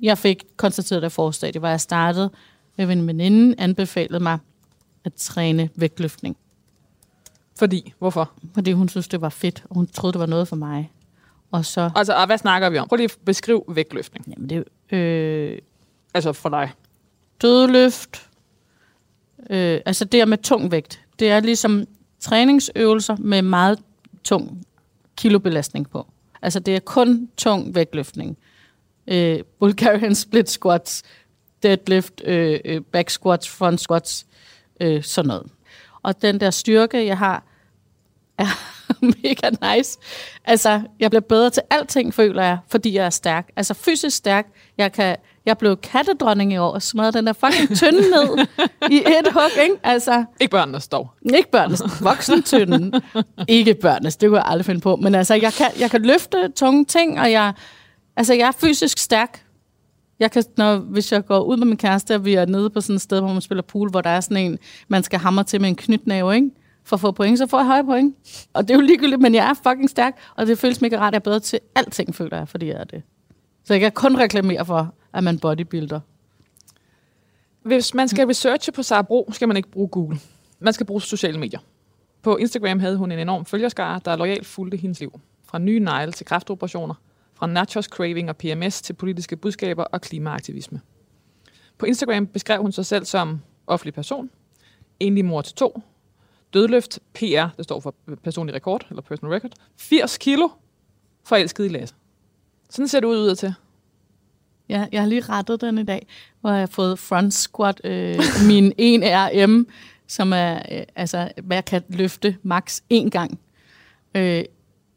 jeg fik konstateret det forstadie, hvor jeg startede med min veninde, anbefalede mig at træne vægtløftning. Fordi? Hvorfor? Fordi hun synes, det var fedt, og hun troede, det var noget for mig. Og så... Altså, og hvad snakker vi om? Prøv lige at beskrive vægtløftning. Jamen, det øh... Altså, for dig? Dødeløft. Øh, altså, det er med tung vægt. Det er ligesom træningsøvelser med meget tung kilobelastning på. Altså, det er kun tung vægtløftning. Øh, Bulgarian split squats, deadlift, øh, back squats, front squats, øh, sådan noget. Og den der styrke, jeg har, er mega nice. Altså, jeg bliver bedre til alting, føler jeg, fordi jeg er stærk. Altså, fysisk stærk. Jeg, kan, jeg blev kattedronning i år og smadrede den der fucking tynde ned i et hug, ikke? Altså, ikke børnenes dog. Ikke børnenes. Voksentynde. Ikke børnenes. Det kunne jeg aldrig finde på. Men altså, jeg kan, jeg kan løfte tunge ting, og jeg, altså, jeg er fysisk stærk. Jeg kan, når, hvis jeg går ud med min kæreste, og vi er nede på sådan et sted, hvor man spiller pool, hvor der er sådan en, man skal hamre til med en knytnæve, ikke? For at få point, så får jeg høje point. Og det er jo ligegyldigt, men jeg er fucking stærk, og det føles mega rart, jeg er bedre til alting, føler jeg, fordi jeg er det. Så jeg kan kun reklamere for, at man bodybuilder. Hvis man skal researche på Sara Bro, skal man ikke bruge Google. Man skal bruge sociale medier. På Instagram havde hun en enorm følgerskare, der loyalt fulgte hendes liv. Fra nye negle til kræftoperationer. Fra nachos craving og P M S til politiske budskaber og klimaaktivisme. På Instagram beskrev hun sig selv som offentlig person, enlig mor til to, dødløft, P R, det står for personlig rekord, eller personal record, firs kilo, forelsket i Lasse. Sådan ser det ud ud til. Ja, jeg har lige rettet den i dag, hvor jeg har fået front squat, øh, min en R M, som er, øh, altså, hvad jeg kan løfte maks én gang. Øh,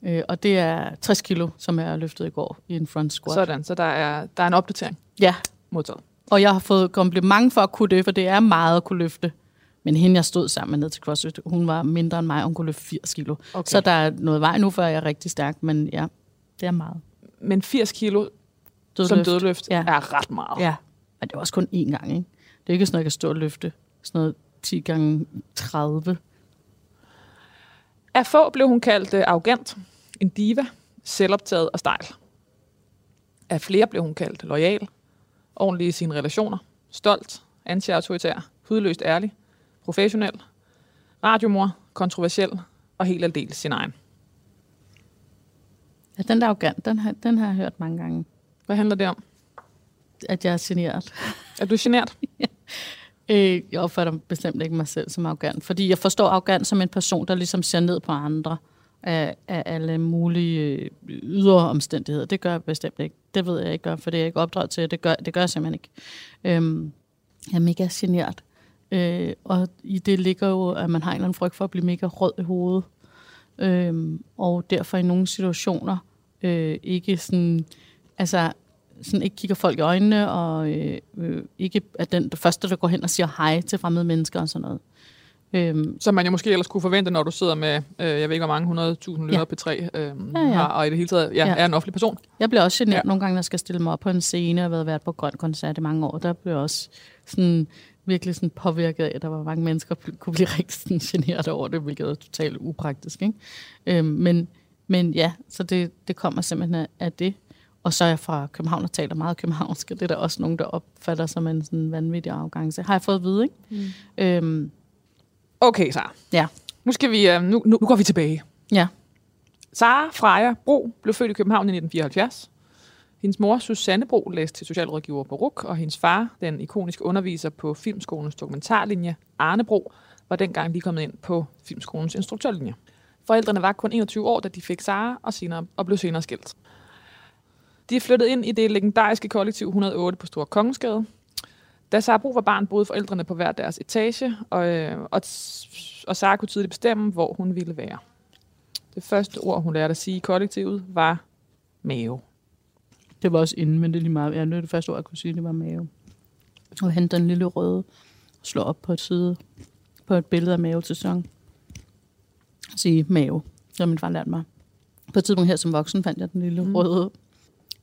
Øh, og det er tres kilo, som jeg løftede i går i en front squat. Sådan, så der er, der er en opdatering. Ja. Modtaget. Og jeg har fået kompliment for at kunne det, for det er meget at kunne løfte. Men hende, jeg stod sammen med ned til CrossFit, hun var mindre end mig, og hun kunne løfte firs kilo. Okay. Så der er noget vej nu, før jeg er rigtig stærk, men ja, det er meget. Men firs kilo dødløft. Som dødløft ja. Er ret meget. Ja, men det er også kun én gang, ikke? Det er ikke sådan noget, jeg kan stå og løfte. Sådan noget ti gange tredive. Af få blev hun kaldt arrogant, en diva, selvoptaget og stejl. Af flere blev hun kaldt loyal, ordentlig i sine relationer, stolt, anti-autoritær, hudløst ærlig, professionel, radiomor, kontroversiel og helt aldeles sin egen. Ja, den der arrogant, den har, den har jeg hørt mange gange. Hvad handler det om? At jeg er genert. Er du genert? Ja. Øh, jeg opfatter bestemt ikke mig selv som arrogant, fordi jeg forstår arrogant som en person, der ligesom ser ned på andre af, af alle mulige ydre omstændigheder. Det gør jeg bestemt ikke. Det ved jeg ikke gør, for det er jeg ikke opdraget til. Det gør, det gør jeg simpelthen ikke. Øhm, jeg er mega genert. Øh, og i det ligger jo, at man har en eller anden frygt for at blive mega rød i hovedet. Øh, og derfor i nogle situationer øh, ikke sådan... Altså, sådan ikke kigger folk i øjnene, og øh, øh, ikke er den der første, der går hen og siger hej til fremmede mennesker og sådan noget. Øhm. Som man jo måske ellers kunne forvente, når du sidder med, øh, jeg ved ikke hvor mange, hundrede tusind lyttere på P tre, øh, ja, ja. Har, og i det hele taget ja, ja. Er en offentlig person. Jeg bliver også genert ja. Nogle gange, når jeg skal stille mig op på en scene, og har været på Grøn Koncert i mange år. Der blev også sådan, virkelig sådan påvirket af, at der var mange mennesker, der kunne blive rigtig generet over det, hvilket er totalt upraktisk. Ikke? Øhm, men, men ja, så det, det kommer simpelthen af det. Og så er jeg fra København og taler meget københavnsk, og det er der også nogen, der opfatter som en sådan vanvittig arrogance. Har jeg fået at vide, ikke? Mm. Øhm. Okay, Sara. Ja. Nu, skal vi, nu, nu går vi tilbage. Ja. Sara Freja Bro blev født i København i nitten fireoghalvfjerds. Hendes mor, Susanne Bro, læste til socialrådgiver på R U C, og hendes far, den ikoniske underviser på Filmskolens dokumentarlinje, Arne Bro, var dengang lige kommet ind på Filmskolens instruktørlinje. Forældrene var kun enogtyve år, da de fik Sara, og, senere, og blev senere skilt. De flyttede ind i det legendariske kollektiv et hundrede og otte på Stor Kongensgade. Da Sara Bro var barn, boede forældrene på hver deres etage, og, og, og Sara kunne tidligt bestemme, hvor hun ville være. Det første ord, hun lærte at sige i kollektivet, var mave. Det var også inden, men det er lige meget. Jeg nødte det første ord, jeg kunne sige, det var mave. Og hente den lille røde og slå op på et side på et billede af mave til sang. Sige mave, som min far lærte mig. På et tidspunkt her som voksen fandt jeg den lille mm. røde.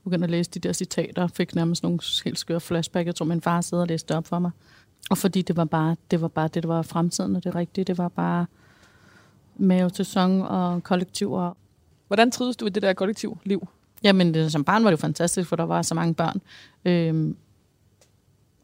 Jeg begyndte at læse de der citater, fik nærmest nogle helt skøre flashback. Jeg tror, min far sidder og læste op for mig. Og fordi det var bare det, var bare det, der var fremtiden, og det rigtige, det var bare mave til sang og kollektiver. Hvordan trives du i det der kollektivliv? Jamen, det, som barn var det jo fantastisk, for der var så mange børn. Øhm,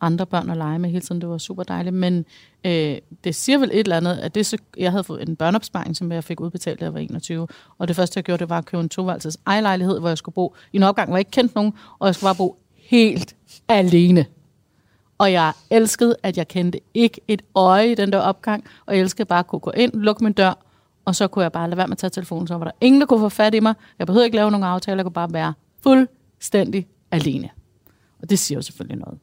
andre børn at lege med hele tiden, det var super dejligt. Men øh, det siger vel et eller andet, at det, så, jeg havde fået en børneopsparing, som jeg fik udbetalt, da jeg var enogtyve. Og det første, jeg gjorde, det var at købe en toværelses ejerlejlighed, hvor jeg skulle bo. I en opgang var jeg ikke kendt nogen, og jeg skulle bare bo helt alene. Og jeg elskede, at jeg kendte ikke et øje i den der opgang, og jeg elskede bare at kunne gå ind, lukke min dør, og så kunne jeg bare lade være med at tage telefonen, så var der ingen, der kunne få fat i mig. Jeg behøvede ikke lave nogen aftaler, jeg kunne bare være fuldstændig alene. Og det siger jo selvfølgelig noget.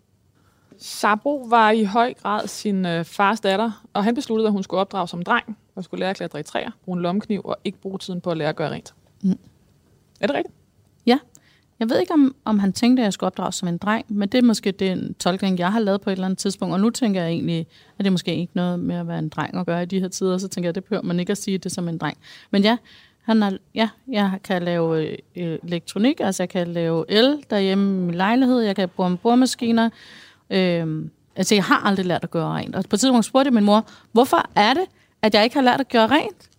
Sara Bro var i høj grad sin øh, fars datter, og han besluttede, at hun skulle opdrage som dreng, og skulle lære at klatre i træer, bruge en lommekniv og ikke bruge tiden på at lære at gøre rent. Mm. Er det rigtigt? Ja. Jeg ved ikke, om, om han tænkte, at jeg skulle opdrage som en dreng, men det er måske den tolkning, jeg har lavet på et eller andet tidspunkt, og nu tænker jeg egentlig, at det måske ikke noget med at være en dreng at gøre i de her tider, så tænker jeg, at det behøver man ikke at sige det som en dreng. Men ja, han har, ja jeg kan lave elektronik, altså jeg kan lave el derhjemme i min lejlighed, jeg kan bruge boremaskiner. Øhm, altså jeg har aldrig lært at gøre rent. Og på et tidspunkt spurgte min mor, hvorfor er det, at jeg ikke har lært at gøre rent?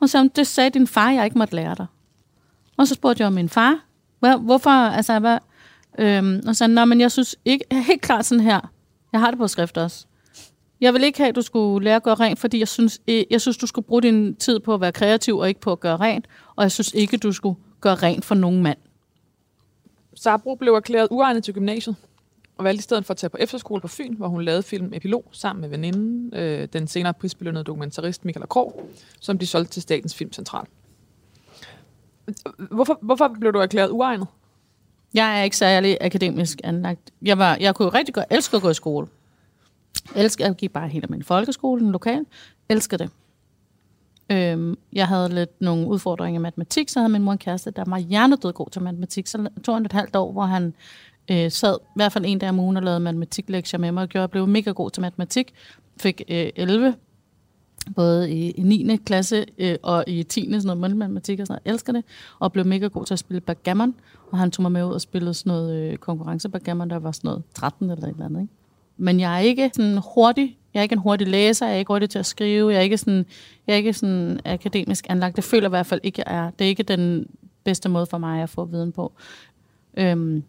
Og så det sagde din far, jeg ikke måtte lære dig. Og så spurgte jeg min far, hvorfor? Altså, hvad? Øhm, og så sagde, nå, men jeg synes ikke, jeg er helt klart sådan her. Jeg har det på skrift også. Jeg vil ikke have, at du skulle lære at gøre rent, fordi jeg synes, jeg synes, du skulle bruge din tid på at være kreativ og ikke på at gøre rent. Og jeg synes ikke, du skulle gøre rent for nogen mand. Sara Bro blev erklæret uegnet til gymnasiet. Og valgte i stedet for at tage på efterskole på Fyn, hvor hun lavede film Epilog sammen med veninden, øh, den senere prisbelønnede dokumentarist Michaela Krog, som de solgte til Statens Filmcentral. Hvorfor, hvorfor blev du erklæret uegnet? Jeg er ikke særlig akademisk anlagt. Jeg, var, jeg kunne jo rigtig godt elske at gå i skole. Elsker, jeg gik bare helt af min folkeskole, den lokale. Elsker det. Øhm, jeg havde lidt nogle udfordringer i matematik, så havde min mor en kæreste, der var hjernedød god til matematik. Så tog han et halvt år, hvor han... Øh, sad i hvert fald en dag om ugen og lavede matematiklektier med mig og gjorde, jeg blev mega god til matematik. Fik øh, elleve både i, i niende klasse øh, og i tiende sådan noget mundmatematik og sådan noget. Jeg elsker det, og blev mega god til at spille backgammon, og han tog mig med ud og spillede sådan noget øh, konkurrencebackgammon, der var sådan noget tretten eller et eller andet, ikke? Men jeg er ikke sådan hurtig, jeg er ikke en hurtig læser, jeg er ikke hurtig til at skrive, jeg er ikke sådan, jeg er ikke sådan akademisk anlagt. Det føler jeg i hvert fald ikke, jeg er. Det er ikke den bedste måde for mig at få viden på. Øhm,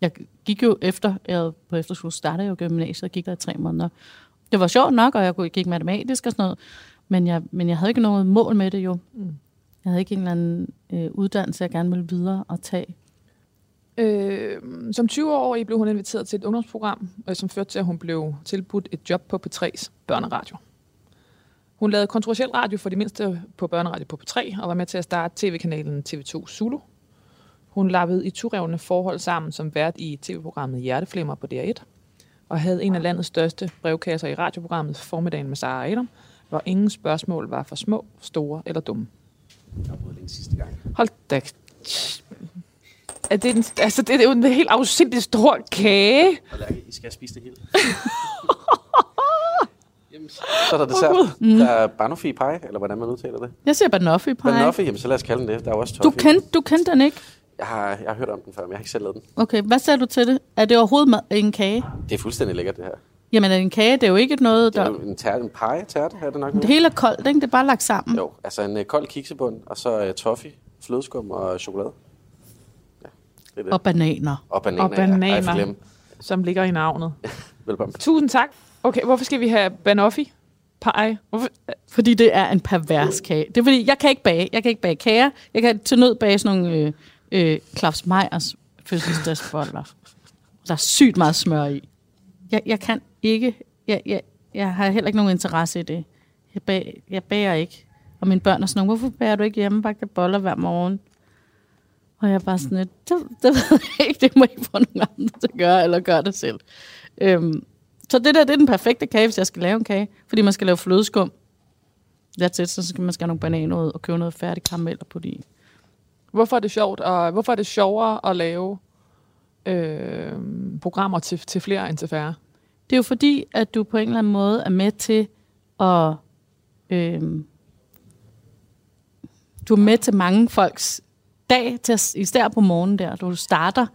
jeg gik jo efter, jeg på efterskole startede jeg jo gymnasiet, og gik der i tre måneder. Det var sjovt nok, og jeg gik matematisk og sådan noget, men jeg, men jeg havde ikke noget mål med det jo. Jeg havde ikke en eller anden øh, uddannelse, jeg gerne ville videre og tage. Øh, som tyve-årig blev hun inviteret til et ungdomsprogram, øh, som førte til, at hun blev tilbudt et job på P tre's børneradio. Hun lavede kontroversiel radio for de mindste på børneradio på P tre, og var med til at starte tv-kanalen T V to Solo. Hun lappede i turevne forhold sammen som vært i tv-programmet Hjerteflimmer på D R et, og havde en af landets største brevkasser i radioprogrammet Formiddagen med Sara og Adam, hvor ingen spørgsmål var for små, store eller dumme. Jeg har prøvet den sidste gang. Hold da. Er det, en, altså, det er jo en helt afsindig stor kage. Og Lærke, I skal spise det hele. Jamen, så er der dessert. Oh, mm. Der er banoffee-pie, eller hvordan man udtaler det. Jeg siger banoffee-pie. Banoffee, jamen så lad os kalde den det. Der er også toffee. Du kendte, du kendte den ikke? Jeg har, jeg har hørt om den før, men jeg har ikke selv lavet den. Okay, hvad sagde du til det? Er det overhovedet en kage? Det er fuldstændig lækkert, det her. Jamen, en kage, det er jo ikke noget, der... Det er jo en tærte, en pie-tærte, er det nok. Det mere. Hele er koldt, ikke? Det er bare lagt sammen. Jo, altså en uh, kold kiksebund, og så uh, toffee, flødeskum og chokolade. Det det. Og bananer. Og bananer, og bananer ja. Som ligger i navnet. Velkommen. Tusind tak. Okay, hvorfor skal vi have banoffee? Pie? Hvorfor? Fordi det er en pervers kage. Det er fordi, jeg kan ikke bage. Jeg kan ikke bage kager. Jeg kan til nød bage sådan nogle øh, øh, Klaus Meyers fødselsdagsboller. Der er sygt meget smør i. Jeg, jeg kan ikke. Jeg, jeg, jeg har heller ikke nogen interesse i det. Jeg, bag, jeg bager ikke. Og mine børn er sådan nogle, hvorfor bager du ikke hjemmebagte boller hver morgen? Og jeg er bare sådan, det, det ved jeg ikke, det må ikke få nogen andre til at gøre, eller gøre det selv. Øhm, så det der, det er den perfekte kage, hvis jeg skal lave en kage. Fordi man skal lave flødeskum. That's it, så skal man skal have nogle bananer ud og købe noget færdig karamel og putte i. Hvorfor er det sjovt, og hvorfor er det sjovere at lave øh, programmer til, til flere end til færre? Det er jo fordi, at du på en eller anden måde er med til at... Øh, du er med til mange folks... dag, til, især på morgenen der, du starter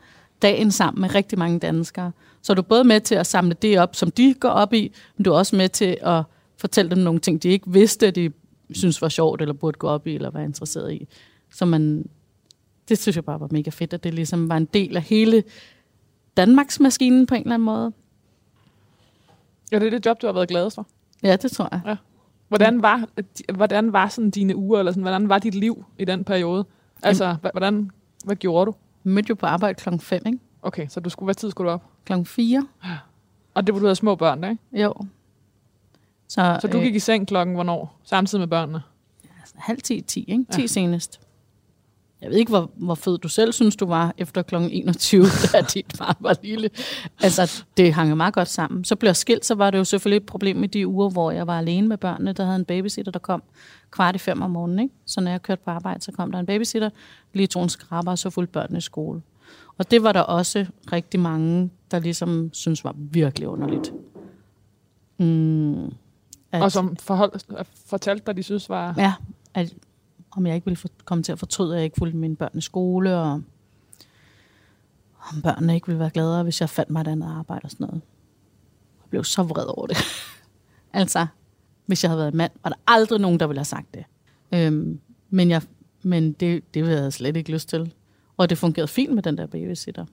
dagen sammen med rigtig mange danskere. Så er du både med til at samle det op, som de går op i, men du er også med til at fortælle dem nogle ting, de ikke vidste, de synes var sjovt, eller burde gå op i, eller være interesseret i. Så man, det synes jeg bare var mega fedt, at det ligesom var en del af hele Danmarksmaskinen på en eller anden måde. Ja, det er det job, du har været gladest for. Ja, det tror jeg. Ja. Hvordan var, hvordan var sådan dine uger, eller sådan, hvordan var dit liv i den periode? Altså, hvordan, hvad gjorde du? Jeg mødte jo på arbejde klokken fem, ikke? Okay, så du skulle, hvad tid skulle du op? Klokken fire. Og det var, du havde små børn, ikke? Jo. Så, så du øh, gik i seng klokken hvornår? Samtidig med børnene? Altså, halv ti, ti, ikke? Ja. ti senest. Jeg ved ikke, hvor, hvor fed du selv synes, du var efter klokken enogtyve, da dit far var lille. Altså, det hang jo meget godt sammen. Så blev jeg skilt, så var det jo selvfølgelig et problem i de uger, hvor jeg var alene med børnene. Der havde en babysitter, der kom kvart i fem om morgenen. Ikke? Så når jeg kørte på arbejde, så kom der en babysitter, lige tog en skraber, og så fulgte børnene i skole. Og det var der også rigtig mange, der ligesom synes var virkelig underligt. Mm, at, og som forhold, fortalte dig, de synes var... Ja, at, om jeg ikke ville komme til at fortryde, at jeg ikke fulgte mine børn i skole, og om børnene ikke ville være gladere, hvis jeg fandt mig et andet arbejde og sådan noget. Jeg blev så vred over det. Altså, hvis jeg havde været mand, var der aldrig nogen, der ville have sagt det. Øhm, men jeg, men det, det havde jeg slet ikke lyst til. Og det fungerede fint med den der babysitter.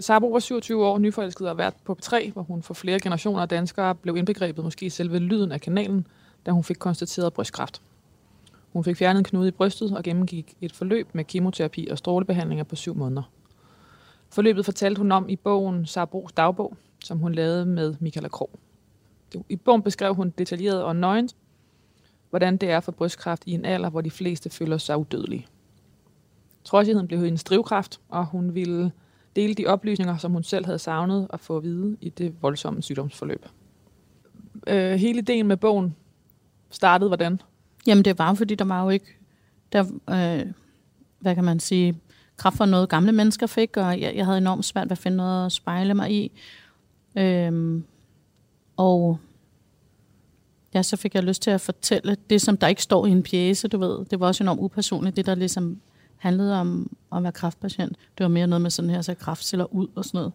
Sara Bro var syvogtyve år, nyforelsket og vært på P tre, hvor hun for flere generationer af danskere blev indbegrebet måske i selve lyden af kanalen, da hun fik konstateret brystkræft. Hun fik fjernet en knude i brystet og gennemgik et forløb med kemoterapi og strålebehandlinger på syv måneder. Forløbet fortalte hun om i bogen Sara Bros dagbog, som hun lavede med Michaela Krog. I bogen beskrev hun detaljeret og nøgent, hvordan det er for brystkræft i en alder, hvor de fleste føler sig udødelige. Trådigheden blev hendes drivkraft, og hun ville dele de oplysninger, som hun selv havde savnet at få at vide i det voldsomme sygdomsforløb. Øh, hele ideen med bogen startede hvordan? Jamen det var jo, fordi der var jo ikke, der, øh, hvad kan man sige, kræft var noget gamle mennesker fik, og jeg, jeg havde enormt svært ved at finde noget at spejle mig i. Øhm, og ja, så fik jeg lyst til at fortælle det, som der ikke står i en pjæse, du ved. Det var også enormt upersonligt, det der ligesom handlede om, om at være kræftpatient. Det var mere noget med sådan her, så kræftceller ud og sådan noget.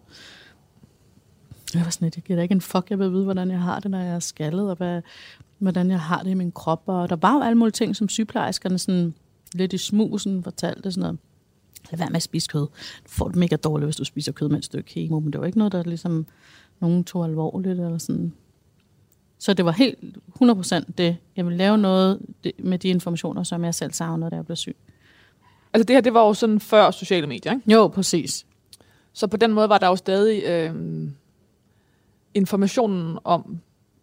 Jeg var sådan lidt, jeg giver da ikke en fuck, jeg vil vide, hvordan jeg har det, når jeg er skaldet, og hvad, hvordan jeg har det i min krop. Og der var jo alle mulige ting, som sygeplejerskerne sådan lidt i smusen fortalte sådan noget. Lad være med at spise kød. Du får det mega dårligt, hvis du spiser kød med et stykke kemo, men det var ikke noget, der ligesom nogen tog alvorligt eller sådan. Så det var helt hundrede procent det. Jeg ville lave noget med de informationer, som jeg selv savnede, da jeg blev syg. Altså det her, det var jo sådan før sociale medier, ikke? Jo, præcis. Så på den måde var der jo stadig øh, informationen om,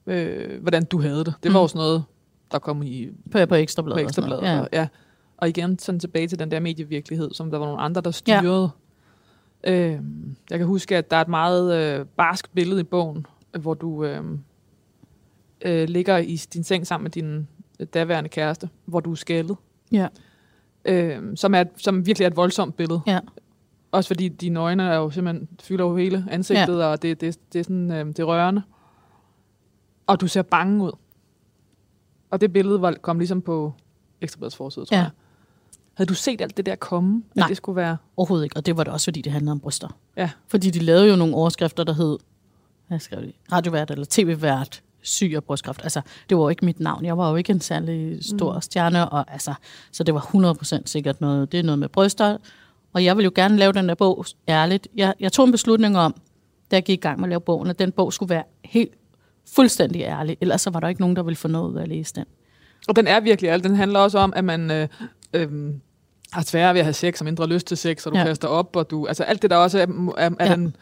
øh, hvordan du havde det. Det var mm. jo sådan noget, der kom i... På, på Ekstra Bladet. På Ekstra Bladet, ja. Og, ja. Og igen sådan tilbage til den der medievirkelighed, som der var nogle andre, der styrede. Ja. Øh, jeg kan huske, at der er et meget øh, barskt billede i bogen, hvor du øh, øh, ligger i din seng sammen med din øh, daværende kæreste, hvor du er skældet. Ja. Øh, som, er, som virkelig er et voldsomt billede. Ja. Også fordi dine øjne er jo simpelthen fylder over hele ansigtet, ja. Og det, det, det er sådan, øh, det er rørende. Og du ser bange ud. Og det billede var, kom ligesom på Ekstra Bladets forside, tror ja. jeg. Havde du set alt det der komme? Nej, det skulle være... overhovedet ikke. Og det var det også, fordi det handlede om bryster. Ja. Fordi de lavede jo nogle overskrifter, der hed... Hvad skrev de? Radiovært eller tv-vært. Syg og brystkræft. Altså, det var jo ikke mit navn. Jeg var jo ikke en særlig stor mm. stjerne. Og, altså, så det var hundrede procent sikkert noget. Det er noget med bryster. Og jeg ville jo gerne lave den der bog ærligt. Jeg, jeg tog en beslutning om, da jeg gik i gang med at lave bogen, at den bog skulle være helt fuldstændig ærlig. Ellers så var der ikke nogen, der ville få noget ud af at læse den. Og den er virkelig ærlig. Den handler også om, at man øh, øh, har sværere ved at have sex og mindre lyst til sex, og du ja. kaster op, og du... Altså alt det der også er, er, er ja. den...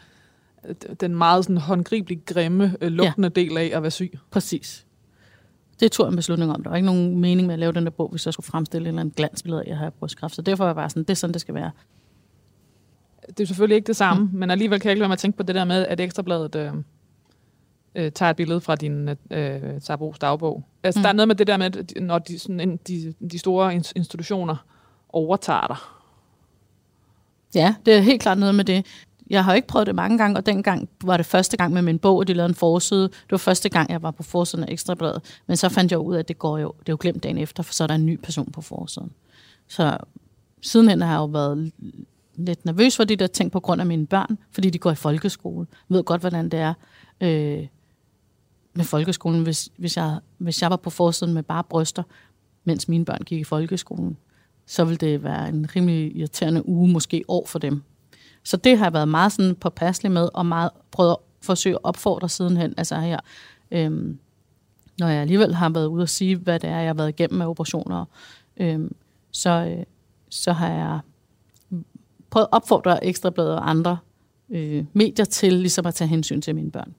den meget sådan håndgribelig, grimme, lugtende ja. del af at være syg. Præcis. Det tog en beslutning om. Der var ikke nogen mening med at lave den der bog, hvis jeg skulle fremstille en eller anden glansbillede af, at jeg havde brystkræft. Så derfor var jeg bare sådan, det er sådan, det skal være. Det er selvfølgelig ikke det samme, mm. men alligevel kan jeg ikke lade mig tænke på det der med, at Ekstra Bladet øh, øh, tager et billede fra din øh, Sara Bros dagbog. Altså, mm. der er noget med det der med, at når de, sådan, de, de store institutioner overtager dig. Ja, det er helt klart noget med det. Jeg har jo ikke prøvet det mange gange, og dengang var det første gang med min bog, og de lavede en forside. Det var første gang, jeg var på forsiden af Ekstra Bladet. Men så fandt jeg ud af, at det går jo, det er jo glemt dagen efter, for så er der en ny person på forsiden. Så sidenhen har jeg jo været lidt nervøs for de der ting på grund af mine børn, fordi de går i folkeskole. Jeg ved godt, hvordan det er øh, med folkeskolen, hvis, hvis, jeg, hvis jeg var på forsiden med bare bryster, mens mine børn gik i folkeskolen. Så ville det være en rimelig irriterende uge, måske år for dem. Så det har jeg været meget sådan påpasselig med, og meget prøvet at forsøge at opfordre sidenhen. Altså her, øhm, når jeg alligevel har været ude og sige, hvad det er, jeg har været igennem med operationer, øhm, så, øh, så har jeg prøvet at opfordre Ekstra Bladet og andre øh, medier til ligesom at tage hensyn til mine børn.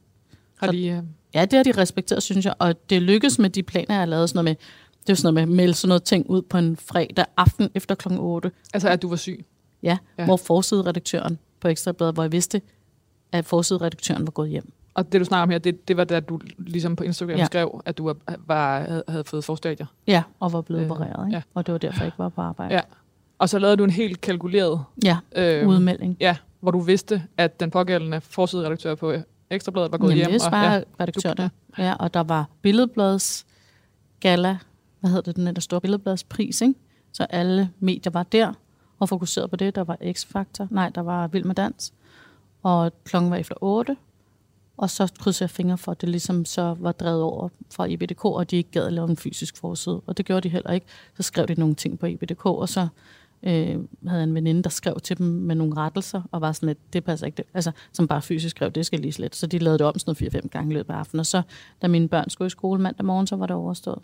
Har de, øh... så, ja, det har de respekteret, synes jeg, og det lykkes med de planer, jeg har lavet sådan noget med. Det er sådan noget med at melde sådan noget ting ud på en fredag aften efter klokken otte. Altså at du var syg? Ja, ja, hvor forsideredaktøren på Ekstra Bladet, hvor jeg vidste, at forsideredaktøren var gået hjem. Og det, du snakker om her, det, det var da du ligesom på Instagram ja. skrev, at du var, var, havde fået forstadier. Ja, og var blevet øh, opereret, ikke? Ja. Og det var derfor, jeg ikke var på arbejde. Ja. Og så lavede du en helt kalkuleret... Ja, øh, udmelding. Ja, hvor du vidste, at den pågældende forsideredaktør på Ekstra Bladet var gået Jamen, hjem. Jamen, det var ja, redaktøren. Ja. ja, og der var Billedbladets gala, hvad hedder det, den der store Billedbladets pris, ikke? Så alle medier var der. Og fokuseret på det, der var X-faktor. Nej, der var Vild med Dans. Og klokken var efter otte. Og så krydsede jeg fingre for, at det ligesom så var drevet over fra I B D K, og de ikke gad at lave en fysisk forside. Og det gjorde de heller ikke. Så skrev de nogle ting på I B D K, og så øh, havde en veninde, der skrev til dem med nogle rettelser, og var sådan lidt, det passer ikke det. Altså, som bare fysisk skrev, det skal lige slet. Så de lavede det om sådan fire-fem gange i løbet af aftenen. Og så, da mine børn skulle i skole mandag morgen, så var det overstået.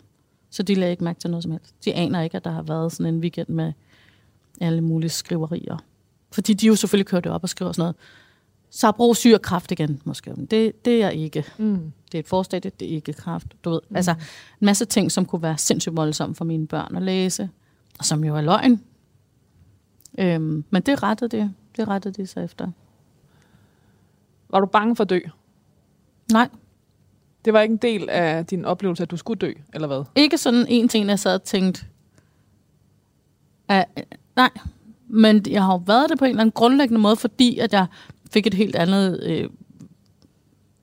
Så de lagde ikke mærke til noget som helst. De aner ikke, at der har været sådan en weekend med alle mulige skriverier. Fordi de jo selvfølgelig kører det op og skriver sådan noget. Så brug syg og kræft igen, måske. Det, det er ikke. Mm. Det er et forstadie, det er ikke kræft. Du ved, mm. altså en masse ting, som kunne være sindssygt voldsomme for mine børn at læse, og som jo er løgn. Øhm, men det rettede det. Det rettede de sig efter. Var du bange for at dø? Nej. Det var ikke en del af din oplevelse, at du skulle dø, eller hvad? Ikke sådan en ting, jeg sad og tænkte, at nej, men jeg har jo været det på en eller anden grundlæggende måde, fordi at jeg fik et helt andet øh,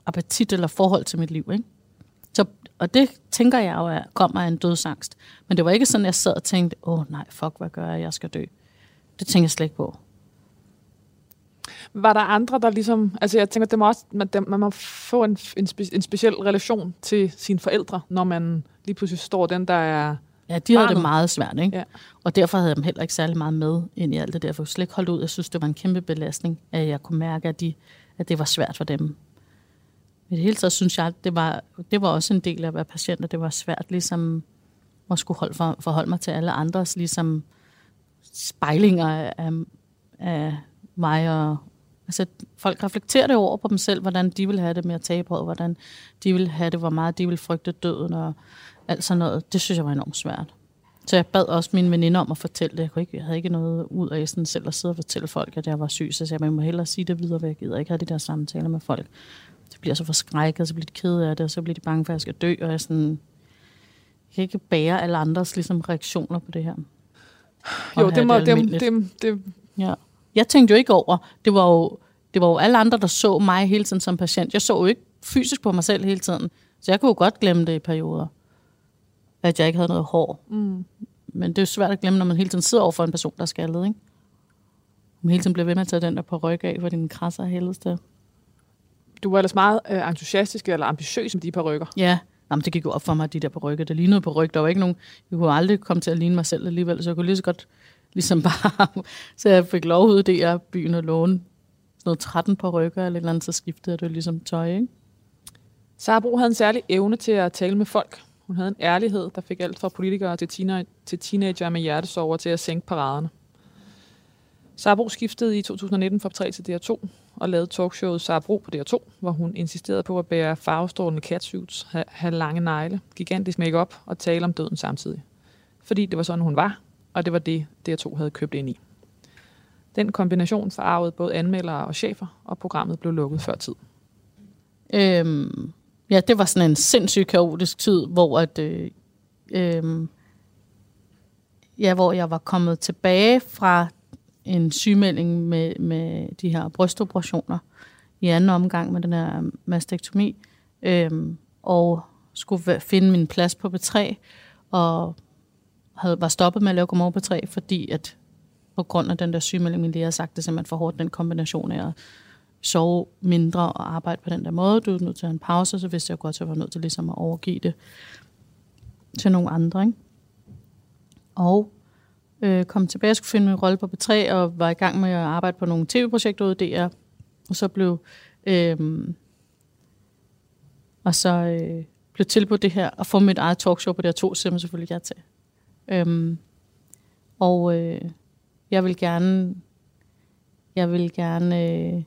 appetit eller forhold til mit liv, ikke? Så Og det tænker jeg jo, kommer af en dødsangst. Men det var ikke sådan, jeg sad og tænkte, åh oh, nej, fuck, hvad gør jeg, jeg skal dø. Det tænker jeg slet ikke på. Var der andre, der ligesom... Altså jeg tænker, det må også, man, man må få en, en, spe, en speciel relation til sine forældre, når man lige pludselig står den, der er... Ja, de havde barnet. Det meget svært, ikke? Ja. Og derfor havde jeg dem heller ikke særlig meget med ind i alt det der. Jeg kunne slet ikke holde ud. Jeg synes, det var en kæmpe belastning, at jeg kunne mærke, at, de, at det var svært for dem. I det hele taget synes jeg, det var, det var også en del af at være patient, og det var svært ligesom at skulle holde for, forholde mig til alle andres ligesom spejlinger af, af mig. Og, altså, folk reflekterer det over på dem selv, hvordan de ville have det med at tabe på, hvordan de ville have det, hvor meget de ville frygte døden og alt sådan noget. Det synes jeg var enormt svært. Så jeg bad også mine veninder om at fortælle det. Jeg, kunne ikke, jeg havde ikke noget ud af sådan selv at sidde og fortælle folk, at jeg var syg, så jeg må hellere sige det videre, hvad jeg gider. Jeg ikke havde de der samtaler med folk. Så bliver jeg så forskrækket, så bliver de kede af det, og så bliver de bange for, at jeg skal dø, og jeg, sådan, jeg kan ikke bære alle andres ligesom, reaktioner på det her. Og jo, det må det, det, det. Ja. Jeg tænkte jo ikke over, det var jo, det var jo alle andre, der så mig hele tiden som patient. Jeg så jo ikke fysisk på mig selv hele tiden, så jeg kunne jo godt glemme det i perioder, at jeg ikke havde noget hår. Mm. Men det er jo svært at glemme, når man hele tiden sidder over for en person, der er skaldet, ikke? Man hele tiden bliver ved med at tage den der på ryg af, hvor din krasser er heldes der. Du var ellers meget øh, entusiastisk eller ambitiøs med de parrykker. Ja, jamen, det gik jo op for mig, de der parrykker. Det lignede parryk. Der var ikke nogen... Jeg kunne aldrig komme til at ligne mig selv alligevel, så jeg kunne lige så godt ligesom bare... så jeg fik lov ud det af byen og låne sådan noget tretten parrykker eller et eller andet, så skiftede det ligesom tøj, ikke? Sara Bro havde en særlig evne til at tale med folk. Hun havde en ærlighed, der fik alt fra politikere til, teen- til teenager med hjertesorger til at sænke paraderne. Sara Bro skiftede i to tusind nitten fra P tre til D R to og lavede talkshowet Sara Bro på D R to, hvor hun insisterede på at bære farvestrålende catsuits, have lange negle, gigantisk makeup og tale om døden samtidig. Fordi det var sådan, hun var, og det var det, D R to havde købt ind i. Den kombination forarvede både anmeldere og chefer, og programmet blev lukket før tid. Øhm, ja, det var sådan en sindssygt kaotisk tid, hvor at... Øh, øh, ja, hvor jeg var kommet tilbage fra... en sygemelding med, med de her brystoperationer i anden omgang med den her mastektomi, øhm, og skulle finde min plads på P tre, og havde, var stoppet med at lave komme over på P tre, fordi at på grund af den der sygemelding, min læge har sagt, det er simpelthen for hårdt, den kombination af at sove mindre og arbejde på den der måde. Du er nødt til at have en pause, så vidste jeg godt, at jeg var nødt til ligesom at overgive det til nogle andre, ikke? Og kom tilbage, jeg skulle finde min rolle på P tre, og var i gang med at arbejde på nogle tv-projekter ude i D R. Og så blev, øhm, og så, øh, blev tilbudt det her, og få mit eget talkshow på D R to, som jeg selvfølgelig ja til. Øhm, og øh, jeg vil gerne, jeg vil gerne øh,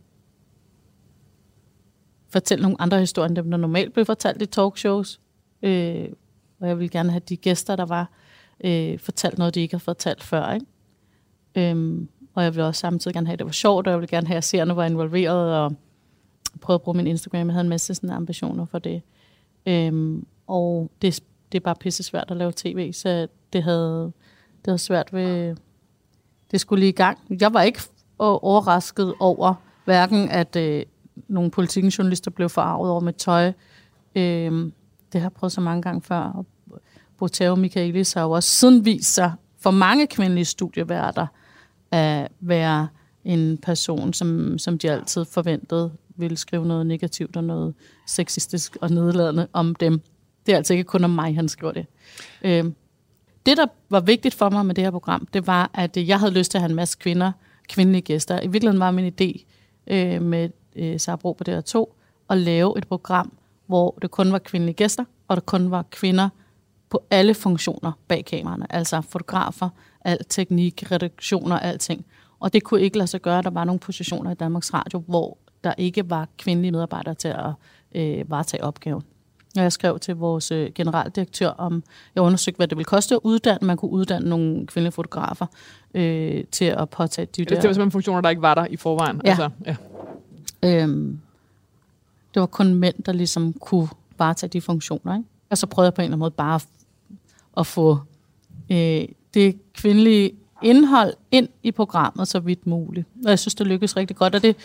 fortælle nogle andre historier, end dem, der normalt blev fortalt i talkshows. Øh, og jeg vil gerne have de gæster, der var, Øh, fortalt noget, de ikke har fortalt før, ikke? Øhm, og jeg ville også samtidig gerne have, at det var sjovt, og jeg ville gerne have, at seerne var involveret, og prøvede at bruge min Instagram. Jeg havde en masse sådan ambitioner for det. Øhm, og det, det er bare pisse svært at lave tv, så det havde, det havde svært ved... Det skulle lige i gang. Jeg var ikke overrasket over, hverken at øh, nogle Politiken-journalister blev forarvet over med tøj. Øhm, det har jeg prøvet så mange gange før, Bruun Michaelis har jo også siden vist sig for mange kvindelige studieværter at være en person, som, som de altid forventede ville skrive noget negativt og noget sexistisk og nedladende om dem. Det er altså ikke kun om mig, han skriver det. Øh, det, der var vigtigt for mig med det her program, det var, at jeg havde lyst til at have en masse kvinder, kvindelige gæster. I virkeligheden var min idé øh, med øh, Sara Bro på D R to at lave et program, hvor det kun var kvindelige gæster, og der kun var kvinder på alle funktioner bag kameraerne, altså fotografer, al teknik, redaktioner, alting. Og det kunne ikke lade sig gøre, der var nogle positioner i Danmarks Radio, hvor der ikke var kvindelige medarbejdere til at øh, varetage opgaven. Og jeg skrev til vores øh, generaldirektør om, jeg undersøgte, hvad det ville koste at uddanne. Man kunne uddanne nogle kvindelige fotografer øh, til at påtage de der... Det var simpelthen funktioner, der ikke var der i forvejen. Ja. Altså, ja. Øhm, det var kun mænd, der ligesom kunne varetage de funktioner, ikke? Og så prøvede jeg på en eller anden måde bare at få øh, det kvindelige indhold ind i programmet så vidt muligt. Og jeg synes, det lykkedes rigtig godt. Og det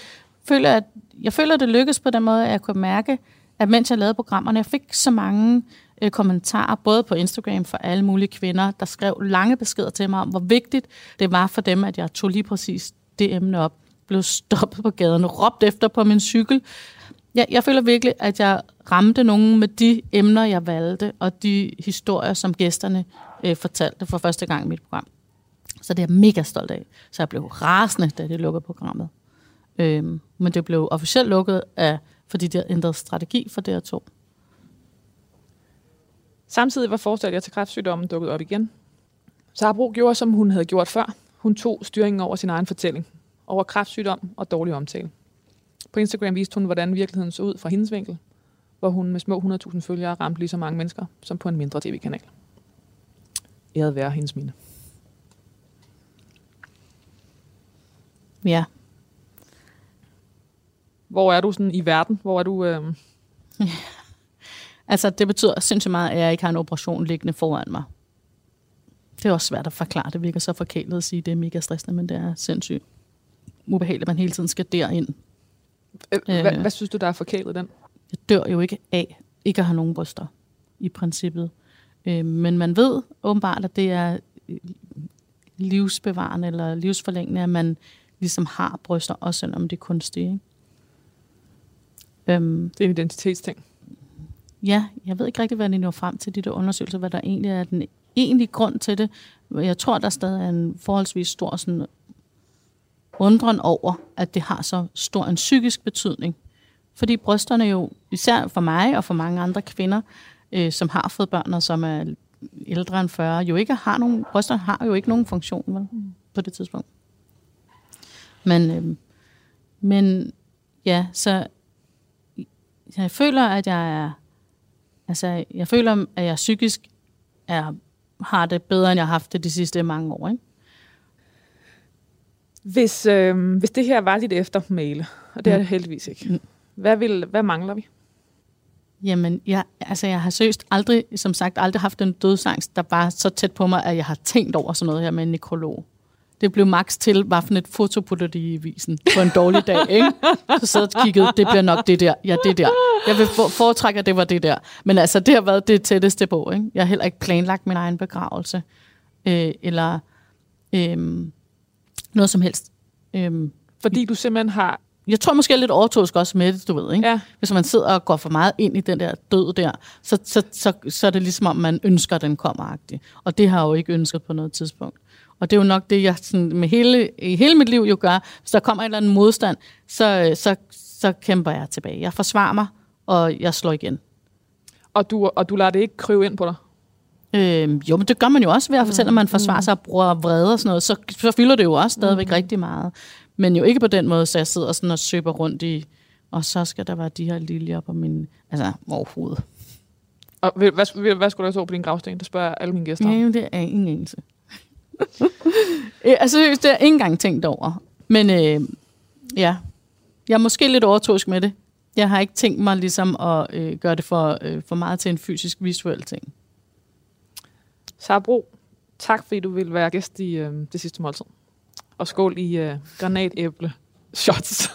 føler, at jeg føler, at det lykkedes på den måde, at jeg kunne mærke, at mens jeg lavede programmerne, jeg fik så mange øh, kommentarer, både på Instagram fra alle mulige kvinder, der skrev lange beskeder til mig om, hvor vigtigt det var for dem, at jeg tog lige præcis det emne op, blev stoppet på gaden, råbt efter på min cykel. Jeg, jeg føler virkelig, at jeg ramte nogen med de emner, jeg valgte, og de historier, som gæsterne øh, fortalte for første gang i mit program. Så det er jeg mega stolt af. Så jeg blev rasende, da det lukkede programmet. Øhm, men det blev officielt lukket, af, fordi de havde ændret strategi for D R to. Samtidig var forestillingen til kræftsygdommen dukket op igen. Sara Bro gjorde, som hun havde gjort før. Hun tog styringen over sin egen fortælling, over kræftsygdom og dårlig omtale. På Instagram viste hun, hvordan virkeligheden så ud fra hendes vinkel, hvor hun med små hundrede tusind følgere ramte lige så mange mennesker, som på en mindre tv-kanal. Æret være hendes mine. Ja. Hvor er du sådan i verden? Hvor er du... Øh... Ja. Altså, det betyder sindssygt meget, at jeg ikke har en operation liggende foran mig. Det er også svært at forklare. Det virker så forkælet at sige, at det er mega stressende, men det er sindssygt ubehageligt, at man hele tiden skal derind. Hvad synes du, der er forkælet den? Jeg dør jo ikke af ikke at have nogen bryster, i princippet. Men man ved åbenbart, at det er livsbevarende eller livsforlængende, at man ligesom har bryster, også selvom det er kunstige. Det er en identitetsting. Ja, jeg ved ikke rigtig, hvad det når frem til de der undersøgelser, hvad der egentlig er den egentlige grund til det. Jeg tror, der stadig er en forholdsvis stor sådan undren over, at det har så stor en psykisk betydning. Fordi brysterne jo, især for mig og for mange andre kvinder, øh, som har fået børn og som er ældre end fyrre, jo ikke har nogen, brysterne har jo ikke nogen funktion vel, på det tidspunkt. Men, øh, men ja, så jeg føler, at jeg er Altså, jeg føler, at jeg psykisk er, har det bedre, end jeg har haft det de sidste mange år. Ikke? Hvis, øh, hvis det her var lidt efter male, og det ja. er det heldigvis ikke, hvad, vil, hvad mangler vi? Jamen, jeg, altså, jeg har seriøst aldrig, som sagt, aldrig haft en dødsangst, der var så tæt på mig, at jeg har tænkt over sådan noget her med en nekrolog. Det blev max til, hvad for et foto putter de i avisen på en dårlig dag, ikke? Så sad og kiggede, det bliver nok det der, ja det der. Jeg vil foretrække, at det var det der. Men altså, det har været det tætteste på, ikke? Jeg har heller ikke planlagt min egen begravelse, øh, eller øh, noget som helst. Øh, Fordi du simpelthen har... Jeg tror måske lidt overtåsk også med det, du ved, ikke? Ja. Hvis man sidder og går for meget ind i den der død der, så, så, så, så er det ligesom, om man ønsker, den kommer-agtigt. Og det har jeg jo ikke ønsket på noget tidspunkt. Og det er jo nok det, jeg sådan med hele, i hele mit liv jo gør. Hvis der kommer en eller anden modstand, så, så, så kæmper jeg tilbage. Jeg forsvarer mig, og jeg slår igen. Og du, og du lader det ikke kryve ind på dig? Øhm, jo, men det gør man jo også ved at fortælle, at man forsvarer sig og bruger vrede og sådan noget. Så, så fylder det jo også stadigvæk mm. rigtig meget. Men jo ikke på den måde, så jeg sidder sådan og søber rundt i, og så skal der være de her liljer på min, altså overhovedet. Og hvad, hvad skulle der så på din gravsten? Det spørger alle mine gæster om. Jamen, det er ingen enelse. Altså, det har jeg ikke engang tænkt over. Men øh, ja, jeg er måske lidt overtroisk med det. Jeg har ikke tænkt mig ligesom at øh, gøre det for, øh, for meget til en fysisk, visuel ting. Sara Bro, tak fordi du ville være gæst i øh, det sidste måltid. Og skål i øh, granatæble shots.